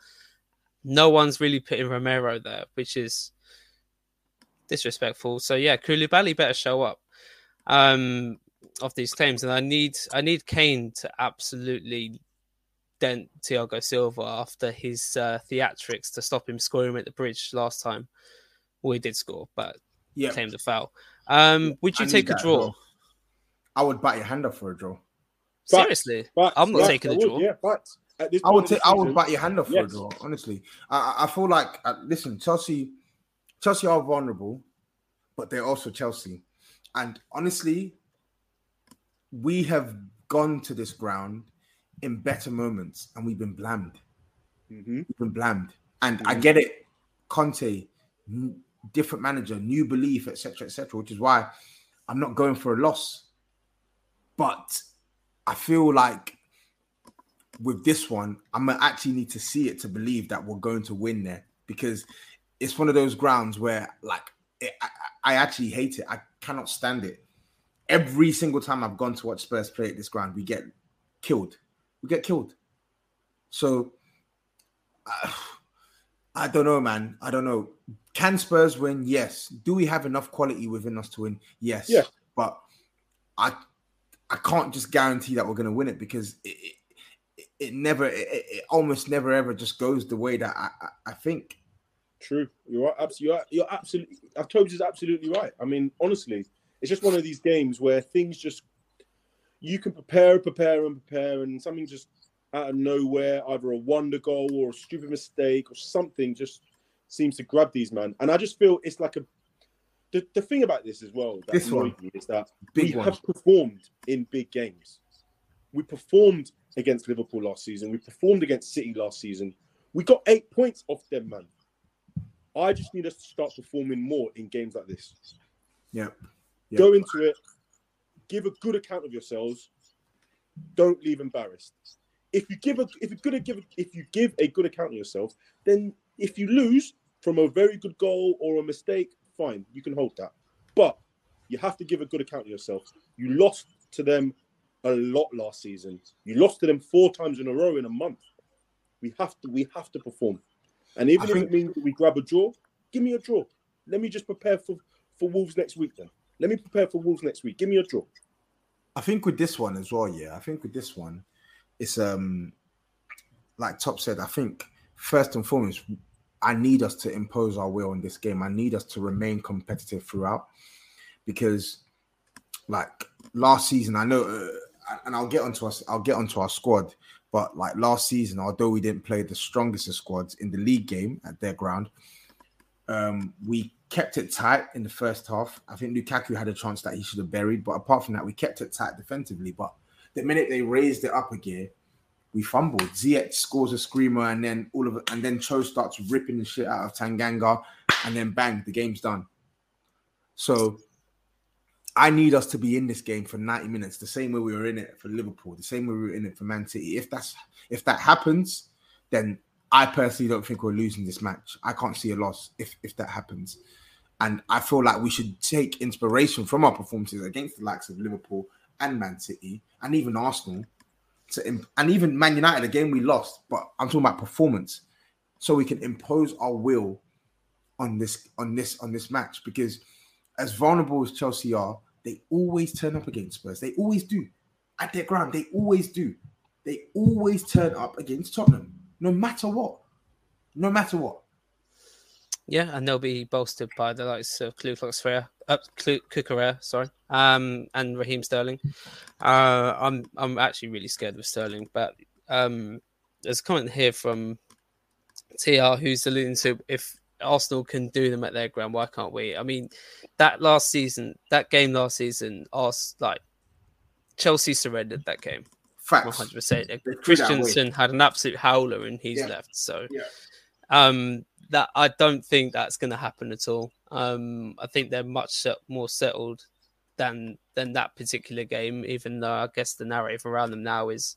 No one's really putting Romero there, which is disrespectful. So yeah, Koulibaly better show up um, of these claims, and I need I need Kane to absolutely dent Thiago Silva after his uh, theatrics to stop him scoring at the Bridge last time. Well, he did score, but yep. claimed a foul. Um, yep. Would you I take a draw? Well, I would bat your hand off for a draw. But, Seriously, but, I'm not but, taking a draw. Yeah, but at this I would. T- I would bat your hand off yes. for a draw. Honestly, I, I feel like uh, listen, Chelsea, Chelsea are vulnerable, but they're also Chelsea, and honestly, we have gone to this ground in better moments, and we've been blamed. Mm-hmm. We've been blamed. And mm-hmm. I get it, Conte, n- different manager, new belief, et cetera, et cetera, which is why I'm not going for a loss. But I feel like with this one, I'm going to actually need to see it to believe that we're going to win there, because it's one of those grounds where, like, it, I, I actually hate it. I cannot stand it. Every single time I've gone to watch Spurs play at this ground, we get killed. We get killed. So, uh, I don't know, man. I don't know. Can Spurs win? Yes. Do we have enough quality within us to win? Yes. Yeah. But I I can't just guarantee that we're going to win it, because it it, it never, it, it almost never ever just goes the way that I, I, I think. True. You're, abs- you're, you're absolutely, Tobes is absolutely right. I mean, honestly, it's just one of these games where things just, you can prepare, prepare, and prepare, and something just out of nowhere, either a wonder goal or a stupid mistake or something just seems to grab these, man. And I just feel it's like a the, the thing about this as well that this one me is that big we one. have performed in big games. We performed against Liverpool last season. We performed against City last season. We got eight points off them, man. I just need us to start performing more in games like this. Yeah. Yep. Go into it. Give a good account of yourselves. Don't leave embarrassed. If you give a if you're gonna give if you give a good account of yourself, then if you lose from a very good goal or a mistake, fine, you can hold that. But you have to give a good account of yourself. You lost to them a lot last season. You lost to them four times in a row in a month. We have to we have to perform. And even I if think... it means that we grab a draw, give me a draw. Let me just prepare for, for Wolves next week then. Let me prepare for Wolves next week. Give me a draw. I think with this one as well, yeah. I think with this one, it's um, like Top said, I think first and foremost, I need us to impose our will on this game. I need us to remain competitive throughout because like last season, I know, uh, and I'll get onto us, I'll get onto our squad, but like last season, although we didn't play the strongest of squads in the league game at their ground, um, we kept it tight in the first half. I think Lukaku had a chance that he should have buried, but apart from that, we kept it tight defensively. But the minute they raised it up a gear, we fumbled. Ziyech scores a screamer, and then all of it, and then Cho starts ripping the shit out of Tanganga, and then bang, the game's done. So I need us to be in this game for ninety minutes, the same way we were in it for Liverpool, the same way we were in it for Man City. If that's if that happens, then I personally don't think we're losing this match. I can't see a loss if, if that happens. And I feel like we should take inspiration from our performances against the likes of Liverpool and Man City and even Arsenal to imp- and even Man United, a game we lost, but I'm talking about performance. So we can impose our will on this on this, on this match because as vulnerable as Chelsea are, they always turn up against Spurs. They always do. At their ground, they always do. They always turn up against Tottenham. No matter what. No matter what. Yeah, and they'll be bolstered by the likes of Kulusevski, uh, Kukurella, sorry, um, and Raheem Sterling. Uh, I'm I'm actually really scared with Sterling, but um, there's a comment here from T R who's alluding to if Arsenal can do them at their ground, why can't we? I mean, that last season, that game last season, Ars, like Chelsea surrendered that game. Facts. one hundred percent. Christensen had an absolute howler and he's yeah. left. So yeah. um, that I don't think that's going to happen at all. Um, I think they're much more settled than than that particular game, even though I guess the narrative around them now is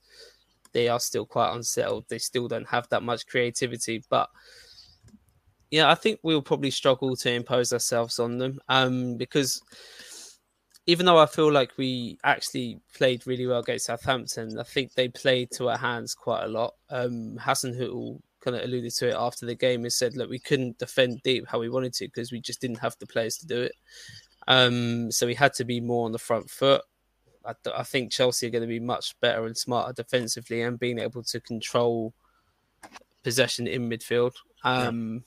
they are still quite unsettled. They still don't have that much creativity. But yeah, I think we'll probably struggle to impose ourselves on them um, because... Even though I feel like we actually played really well against Southampton, I think they played to our hands quite a lot. Um, Hasenhüttl kind of alluded to it after the game and said, look, we couldn't defend deep how we wanted to because we just didn't have the players to do it. Um, so we had to be more on the front foot. I, th- I think Chelsea are going to be much better and smarter defensively and being able to control possession in midfield. Um, yeah.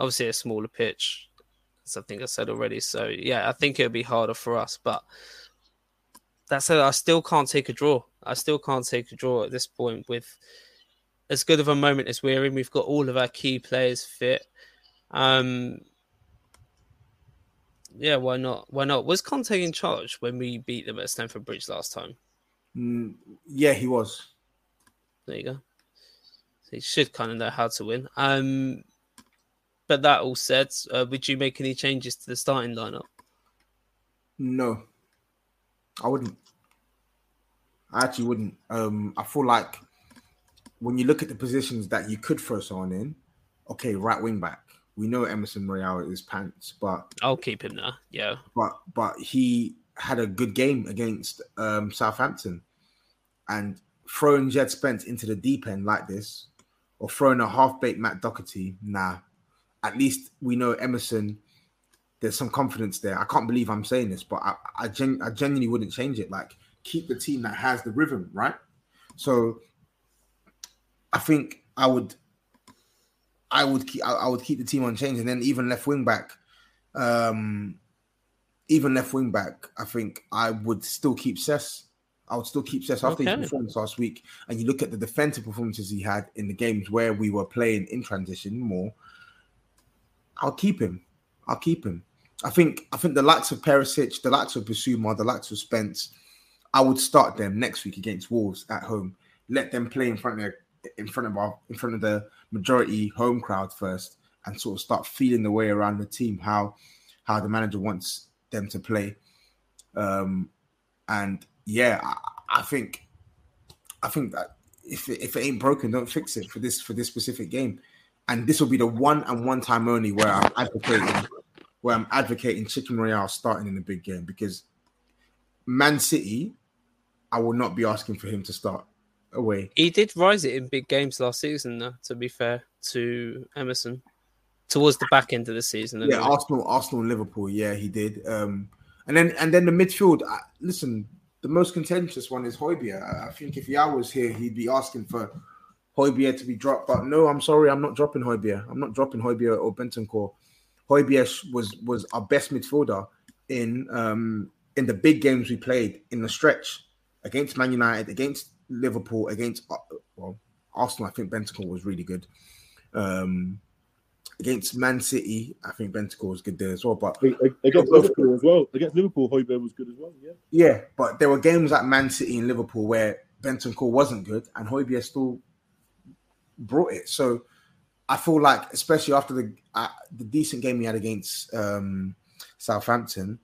Obviously a smaller pitch. I think I said already. So, yeah, I think it'll be harder for us. But that said, I still can't take a draw. I still can't take a draw at this point with as good of a moment as we're in. We've got all of our key players fit. Um, yeah, why not? Why not? Was Conte in charge when we beat them at Stamford Bridge last time? Mm, yeah, he was. There you go. So he should kind of know how to win. Um But that all said, uh, would you make any changes to the starting lineup? No, I wouldn't. I actually wouldn't. Um, I feel like when you look at the positions that you could throw someone in, okay, right wing back. We know Emerson Royale is pants, but I'll keep him there. Yeah, but but he had a good game against um, Southampton, and throwing Jed Spence into the deep end like this, or throwing a half-baked Matt Doherty, nah. At least we know Emerson, there's some confidence there. I can't believe I'm saying this, but I, I, gen, I genuinely wouldn't change it. Like, keep the team that has the rhythm, right? So I think I would I would keep I, I would keep the team unchanged. And then even left wing back, um, even left wing back, I think I would still keep Sess. I would still keep Sess after okay. his performance last week. And you look at the defensive performances he had in the games where we were playing in transition more. I'll keep him. I'll keep him. I think I think the likes of Perisic, the likes of Bissouma, the likes of Spence, I would start them next week against Wolves at home. Let them play in front of their, in front of our, in front of the majority home crowd first, and sort of start feeling the way around the team how how the manager wants them to play. Um, and yeah, I, I think I think that if it, if it ain't broken, don't fix it for this for this specific game. And this will be the one and one time only where I'm advocating where I'm advocating Chicken Royale starting in the big game, because Man City, I will not be asking for him to start away. He did rise it in big games last season, though, to be fair to Emerson, towards the back end of the season. Yeah, Arsenal, Arsenal, Liverpool. Yeah, he did. Um, and then, and then the midfield. Uh, listen, the most contentious one is Hojbjerg. I think if Yao was here, he'd be asking for Hojbjerg to be dropped. But no, I'm sorry, I'm not dropping Hojbjerg. I'm not dropping Hojbjerg or Bentancur. Hojbjerg was was our best midfielder in um, in the big games we played in the stretch against Man United, against Liverpool, against well Arsenal. I think Bentancur was really good. Um, against Man City, I think Bentancur was good there as well. But against Liverpool as well, against Liverpool, Hojbjerg was good as well. Yeah, yeah. But there were games at Man City and Liverpool where Bentancur wasn't good, and Hojbjerg still brought it. So I feel like, especially after the uh, the decent game he had against um, Southampton,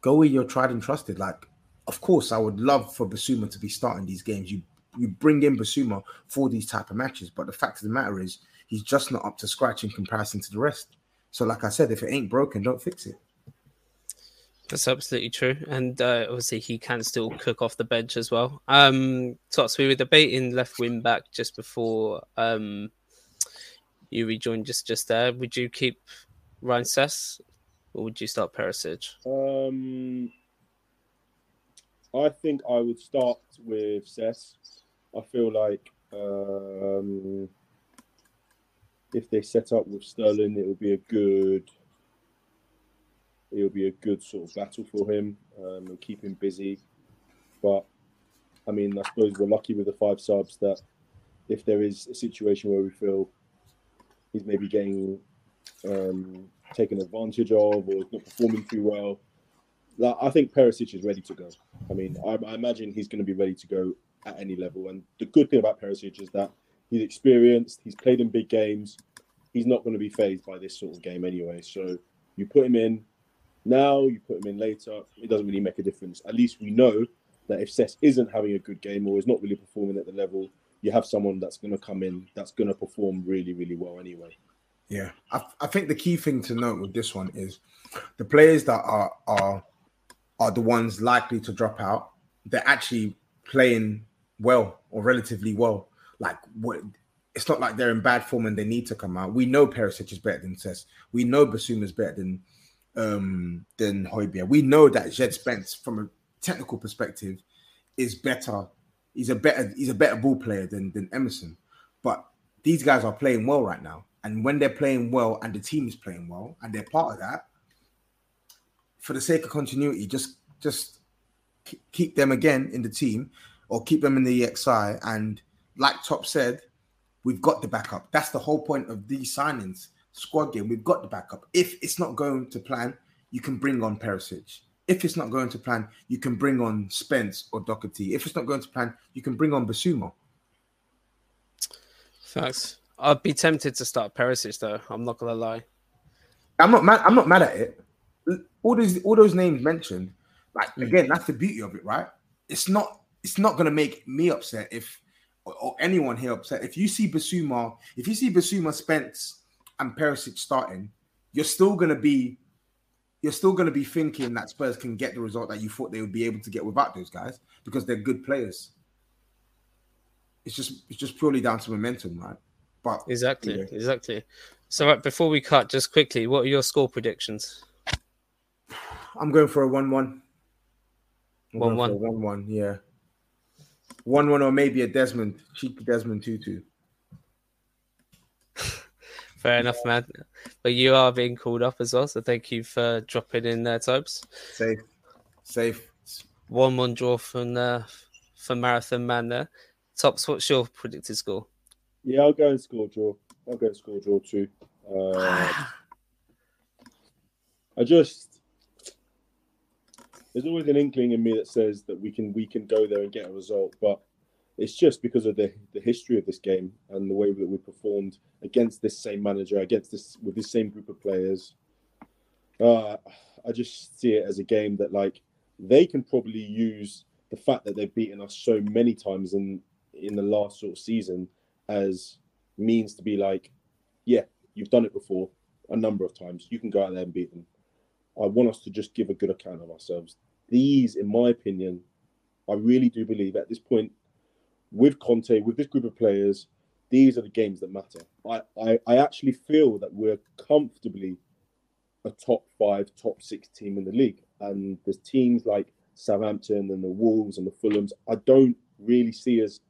go with your tried and trusted. Like, of course, I would love for Bissouma to be starting these games. You you bring in Bissouma for these type of matches, but the fact of the matter is he's just not up to scratch in comparison to the rest. So, like I said, if it ain't broken, don't fix it. That's absolutely true. And uh, obviously he can still cook off the bench as well. Um, Tots, we were debating left wing back just before um, you rejoined just, just there. Would you keep Ryan Sess or would you start Perisic? Um... I think I would start with Sess. I feel like um, if they set up with Sterling, it will be a good, it will be a good sort of battle for him um, and keep him busy. But I mean, I suppose we're lucky with the five subs that if there is a situation where we feel he's maybe getting um, taken advantage of or is not performing too well, like, I think Perisic is ready to go. I mean, I, I imagine he's going to be ready to go at any level. And the good thing about Perisic is that he's experienced, he's played in big games. He's not going to be fazed by this sort of game anyway. So you put him in now, you put him in later, it doesn't really make a difference. At least we know that if Sess isn't having a good game or is not really performing at the level, you have someone that's going to come in, that's going to perform really, really well anyway. Yeah, I, I think the key thing to note with this one is the players that are are... are the ones likely to drop out, they're actually playing well or relatively well. Like, what, it's not like they're in bad form and they need to come out. We know Perisic is better than Sess. We know Bissouma is better than um, than Hojbjerg. We know that Jed Spence, from a technical perspective, is better. He's a better he's a better ball player than, than Emerson. But these guys are playing well right now. And when they're playing well and the team is playing well and they're part of that, for the sake of continuity, just just keep them again in the team or keep them in the E X I. And like Top said, we've got the backup. That's the whole point of these signings, squad game. We've got the backup. If it's not going to plan, you can bring on Perisic. If it's not going to plan, you can bring on Spence or Doherty. If it's not going to plan, you can bring on Bissouma. Thanks. I'd be tempted to start Perisic, though. I'm not going to lie. I'm not mad. I'm not mad at it. All those all those names mentioned, like, again, that's the beauty of it, right? It's not it's not gonna make me upset if or, or anyone here upset. If you see Bissouma, if you see Bissouma, Spence, and Perisic starting, you're still gonna be you're still gonna be thinking that Spurs can get the result that you thought they would be able to get without those guys because they're good players. It's just it's just purely down to momentum, right? But exactly, anyway. exactly. So right, before we cut, just quickly, what are your score predictions? I'm going for a one-one. one-one. one-one, yeah. one-one or maybe a Desmond. Cheeky Desmond two-two. Fair enough, man. But you are being called up as well, so thank you for dropping in there, Tobes. Safe. Safe. one-one draw from, uh, from Marathon Man there. Tops, what's your predicted score? Yeah, I'll go and score draw. I'll go and score draw two. Uh, I just, there's always an inkling in me that says that we can we can go there and get a result, but it's just because of the, the history of this game and the way that we performed against this same manager, against this with this same group of players. Uh, I just see it as a game that, like, they can probably use the fact that they've beaten us so many times in in the last sort of season as means to be like, yeah, you've done it before a number of times. You can go out there and beat them. I want us to just give a good account of ourselves. These, in my opinion, I really do believe at this point, with Conte, with this group of players, these are the games that matter. I, I, I actually feel that we're comfortably a top five, top six team in the league. And there's teams like Southampton and the Wolves and the Fulhams. I don't really see as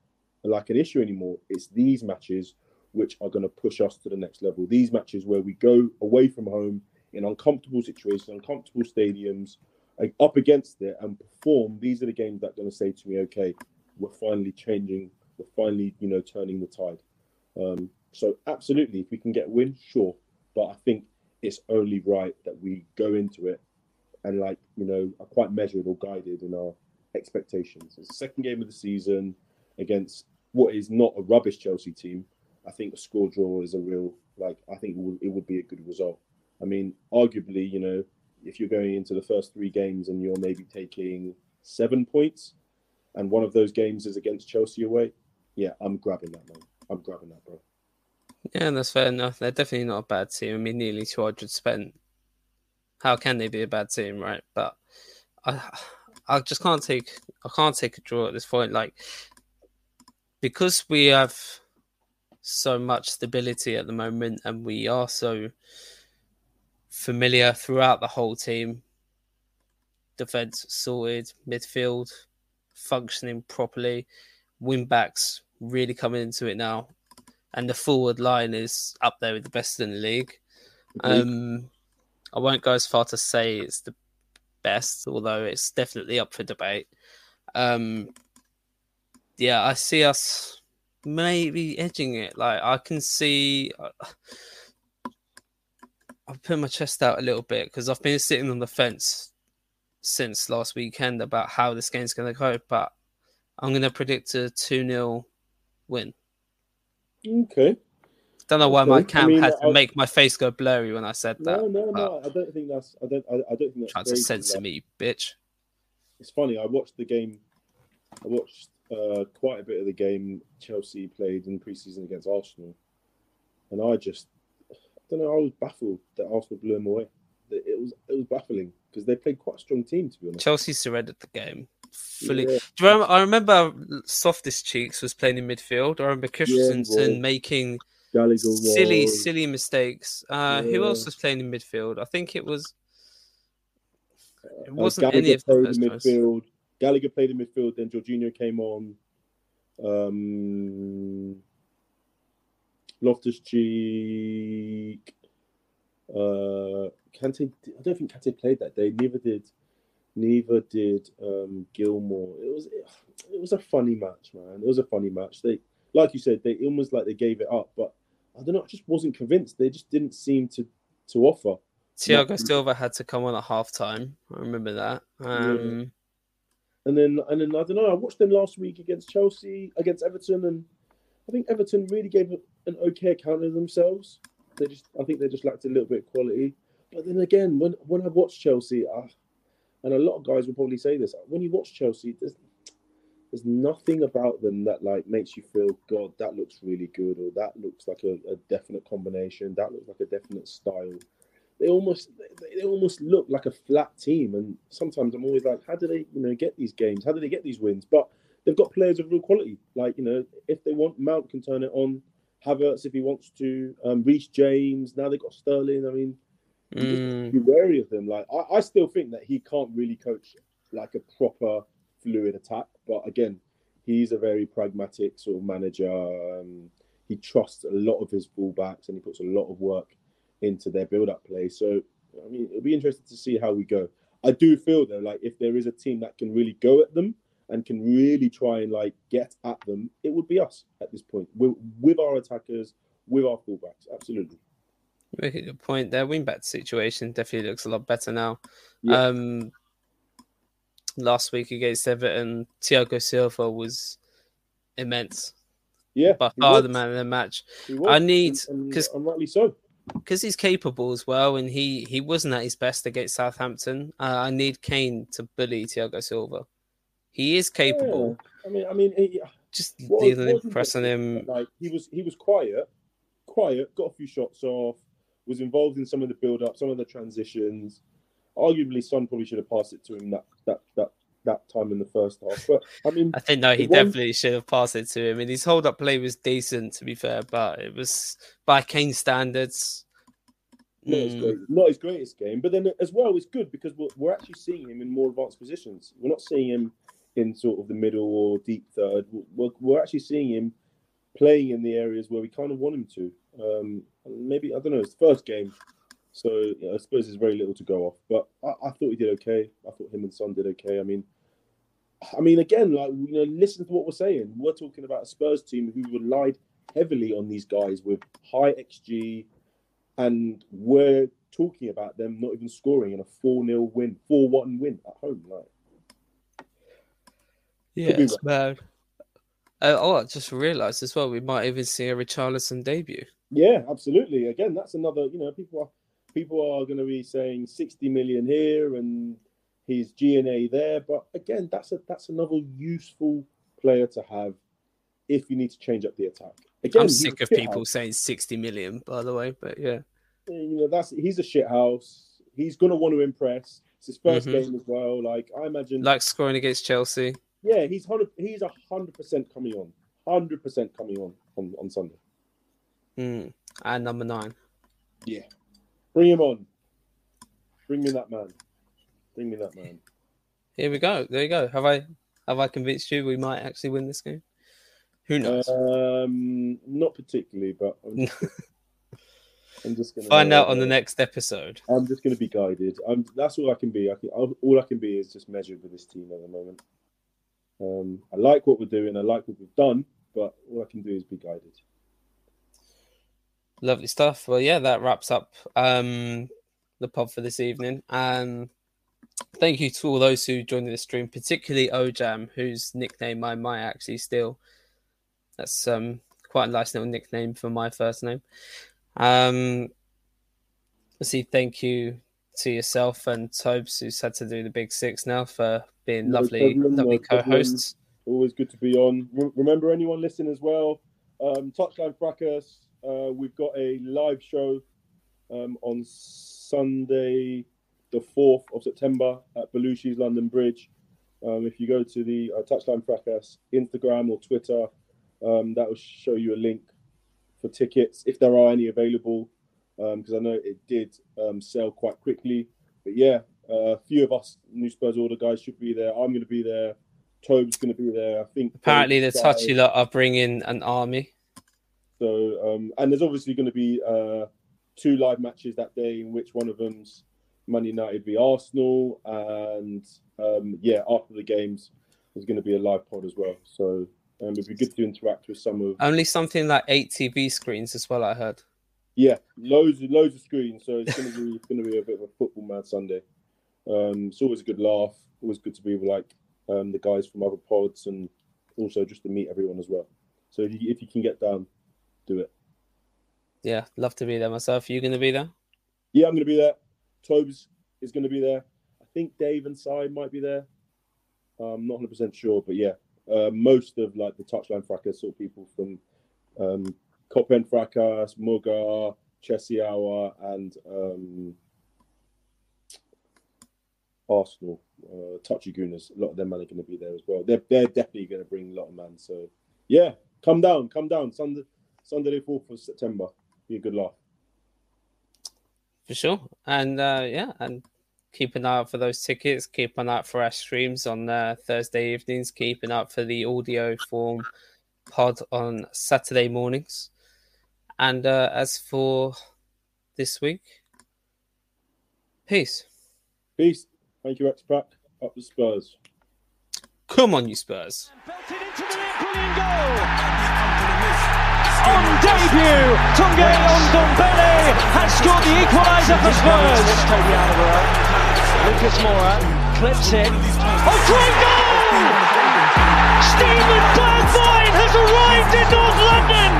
like an issue anymore. It's these matches which are going to push us to the next level. These matches where we go away from home in uncomfortable situations, uncomfortable stadiums, like up against it and perform. These are the games that are going to say to me, okay, we're finally changing. We're finally, you know, turning the tide. Um, so absolutely, if we can get a win, sure. But I think it's only right that we go into it and, like, you know, are quite measured or guided in our expectations. It's the second game of the season against what is not a rubbish Chelsea team. I think a score draw is a real, like, I think it would, it would be a good result. I mean, arguably, you know, if you're going into the first three games and you're maybe taking seven points, and one of those games is against Chelsea away, yeah, I'm grabbing that, man. I'm grabbing that, bro. Yeah, and that's fair enough. They're definitely not a bad team. I mean, nearly two hundred spent. How can they be a bad team, right? But I, I just can't take, I can't take a draw at this point. Like, because we have so much stability at the moment, and we are so familiar throughout the whole team. Defense sorted, midfield functioning properly, wing backs really coming into it now, and the forward line is up there with the best in the league. Mm-hmm. Um, I won't go as far to say it's the best, although it's definitely up for debate. Um, yeah, I see us maybe edging it. Like, I can see, I've put my chest out a little bit because I've been sitting on the fence since last weekend about how this game's going to go, but I'm going to predict a two nil win. Okay. Don't know why my cam I mean, had to I, make my face go blurry when I said that. No, no, no. I don't think that's. I don't. I, I don't think that's. Trying to censor that. Me, bitch. It's funny. I watched the game. I watched uh, quite a bit of the game Chelsea played in preseason against Arsenal, and I just, I don't know. I was baffled that Arsenal blew them away. It was it was baffling because they played quite a strong team, to be honest. Chelsea surrendered the game fully. Yeah. Do you remember, I remember Softest Cheeks was playing in midfield. I remember Christensen yeah, making. Silly, silly mistakes. Uh, yeah. Who else was playing in midfield? I think it was. It wasn't uh, any of the first midfield. Choice. Gallagher played in midfield. Then Jorginho came on. Um, Loftus-Cheek. Uh, Kante. I don't think Kante played that day. Neither did. Neither did um, Gilmore. It was. It, it was a funny match, man. It was a funny match. They. Like you said, they almost like they gave it up, but I don't know. I just wasn't convinced. They just didn't seem to, to offer. Thiago Silva had to come on at half time. I remember that. Um, yeah. And then, and then I don't know. I watched them last week against Chelsea, against Everton, and I think Everton really gave an okay account of themselves. They just, I think they just lacked a little bit of quality. But then again, when when I watched Chelsea, I, and a lot of guys will probably say this, when you watch Chelsea, there's. There's nothing about them that, like, makes you feel, God, that looks really good, or that looks like a, a definite combination, that looks like a definite style. They almost they, they almost look like a flat team, and sometimes I'm always like, how do they, you know, get these games? How do they get these wins? But they've got players of real quality. Like, you know, if they want, Mount can turn it on. Havertz, if he wants to. Um, Reece James. Now they've got Sterling. I mean, mm. be wary of them. Like, I, I still think that he can't really coach like a proper fluid attack, but again, he's a very pragmatic sort of manager. Um, he trusts a lot of his fullbacks, and he puts a lot of work into their build-up play. So, I mean, it'll be interesting to see how we go. I do feel though, like if there is a team that can really go at them and can really try and like get at them, it would be us at this point. We're, with our attackers, with our fullbacks, absolutely. You make a good point. Their wing-back situation definitely looks a lot better now. Yeah. Um, last week against Everton, Thiago Silva was immense. Yeah, by far the man of the match. I need because rightly so, because he's capable as well, and he, he wasn't at his best against Southampton. Uh, I need Kane to bully Thiago Silva. He is capable. Yeah. I mean, I mean, he, just dealing press on him. Like he was, he was quiet, quiet. Got a few shots off. Was involved in some of the build up, some of the transitions. Arguably, Son probably should have passed it to him that that that that time in the first half. But I mean, I think no, he one... definitely should have passed it to him. And his hold up play was decent, to be fair, but it was by Kane's standards. Not, mm. his greatest, not his greatest game, but then as well, it's good because we're, we're actually seeing him in more advanced positions. We're not seeing him in sort of the middle or deep third. We're, we're actually seeing him playing in the areas where we kind of want him to. Um, maybe, I don't know, it's the first game. So you know, I suppose there's very little to go off. But I, I thought he did okay. I thought him and Son did okay. I mean, I mean, again, like, you know, listen to what we're saying. We're talking about a Spurs team who relied heavily on these guys with high X G, and we're talking about them not even scoring in a four nil win, four one win at home. Like, yeah, it's bad. Uh, oh, I just realised as well, we might even see a Richarlison debut. Yeah, absolutely. Again, that's another, you know, people are people are going to be saying sixty million here and his G N A there. But again, that's a that's another useful player to have if you need to change up the attack. Again, I'm sick of people house. saying sixty million, by the way, but yeah. You know, that's he's a shit house. He's going to want to impress. It's his first mm-hmm. game as well. Like, I imagine... Like scoring against Chelsea. Yeah, he's one hundred percent, he's one hundred percent coming on. one hundred percent coming on on, on Sunday. Mm. And number nine. Yeah. Bring him on. Bring me that man. Bring me that man. Here we go. There you go. Have I have I convinced you we might actually win this game? Who knows? Um, not particularly, but I'm just, I'm just gonna find out on the next episode. I'm just gonna be guided. I'm, that's all I can be. I can, all I can be is just measured with this team at the moment. Um, I like what we're doing. I like what we've done, but all I can do is be guided. Lovely stuff. Well, yeah, that wraps up um, the pod for this evening. Um, thank you to all those who joined the stream, particularly Ojam, whose nickname I might actually steal. That's um, quite a nice little nickname for my first name. Um, let's see, thank you to yourself and Tobes, who's had to do the big six now, for being no lovely, problem, lovely no co-hosts. Problem. Always good to be on. Re- remember, anyone listening as well, um, Touchline Fracas. Uh, we've got a live show um, on Sunday, the fourth of September at Belushi's London Bridge. Um, if you go to the uh, Touchline Fracas Instagram or Twitter, um, that will show you a link for tickets, if there are any available, because um, I know it did um, sell quite quickly. But yeah, uh, a few of us New Spurs Order guys should be there. I'm going to be there. Tobe's going to be there. I think. Apparently the Touchy lot are bringing an army. So, um, and there's obviously going to be uh, two live matches that day, in which one of them's Man United v Arsenal. And um, yeah, after the games, there's going to be a live pod as well. So um, it'd be good to interact with some of... Only something like eight T V screens as well, I heard. Yeah, loads, loads of screens. So it's going to be it's going to be a bit of a football mad Sunday. Um, it's always a good laugh. Always good to be with like um, the guys from other pods, and also just to meet everyone as well. So if you, if you can get down, do it. Yeah, love to be there myself. Are you going to be there? Yeah, I'm going to be there. Tobes is going to be there. I think Dave and Si might be there. I'm not one hundred percent sure, but yeah. Uh, most of like the Touchline Fracas sort of people from um, Copen Fracas, Mugar, Chelsea Hour, and um, Arsenal, uh, Touchy Gooners. A lot of them are going to be there as well. They're, they're definitely going to bring a lot of man. So yeah, come down, come down. Sunday. Sunday, fourth of September. Be a good laugh. For sure. And uh, yeah, and keep an eye out for those tickets. Keep an eye out for our streams on uh, Thursday evenings. Keep an eye out for the audio form pod on Saturday mornings. And uh, as for this week, peace. Peace. Thank you, X-Pac. Up the Spurs. Come on, you Spurs. And belted into the Liverpool goal. on debut, Tanguy Ndombele has scored the equaliser for Spurs. Lucas Moura clips it. Oh, great goal! Steven Bergwijn has arrived in North London.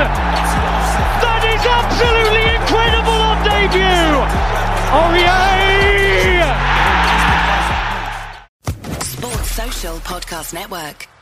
That is absolutely incredible on debut. Aurier! Sports Social Podcast Network.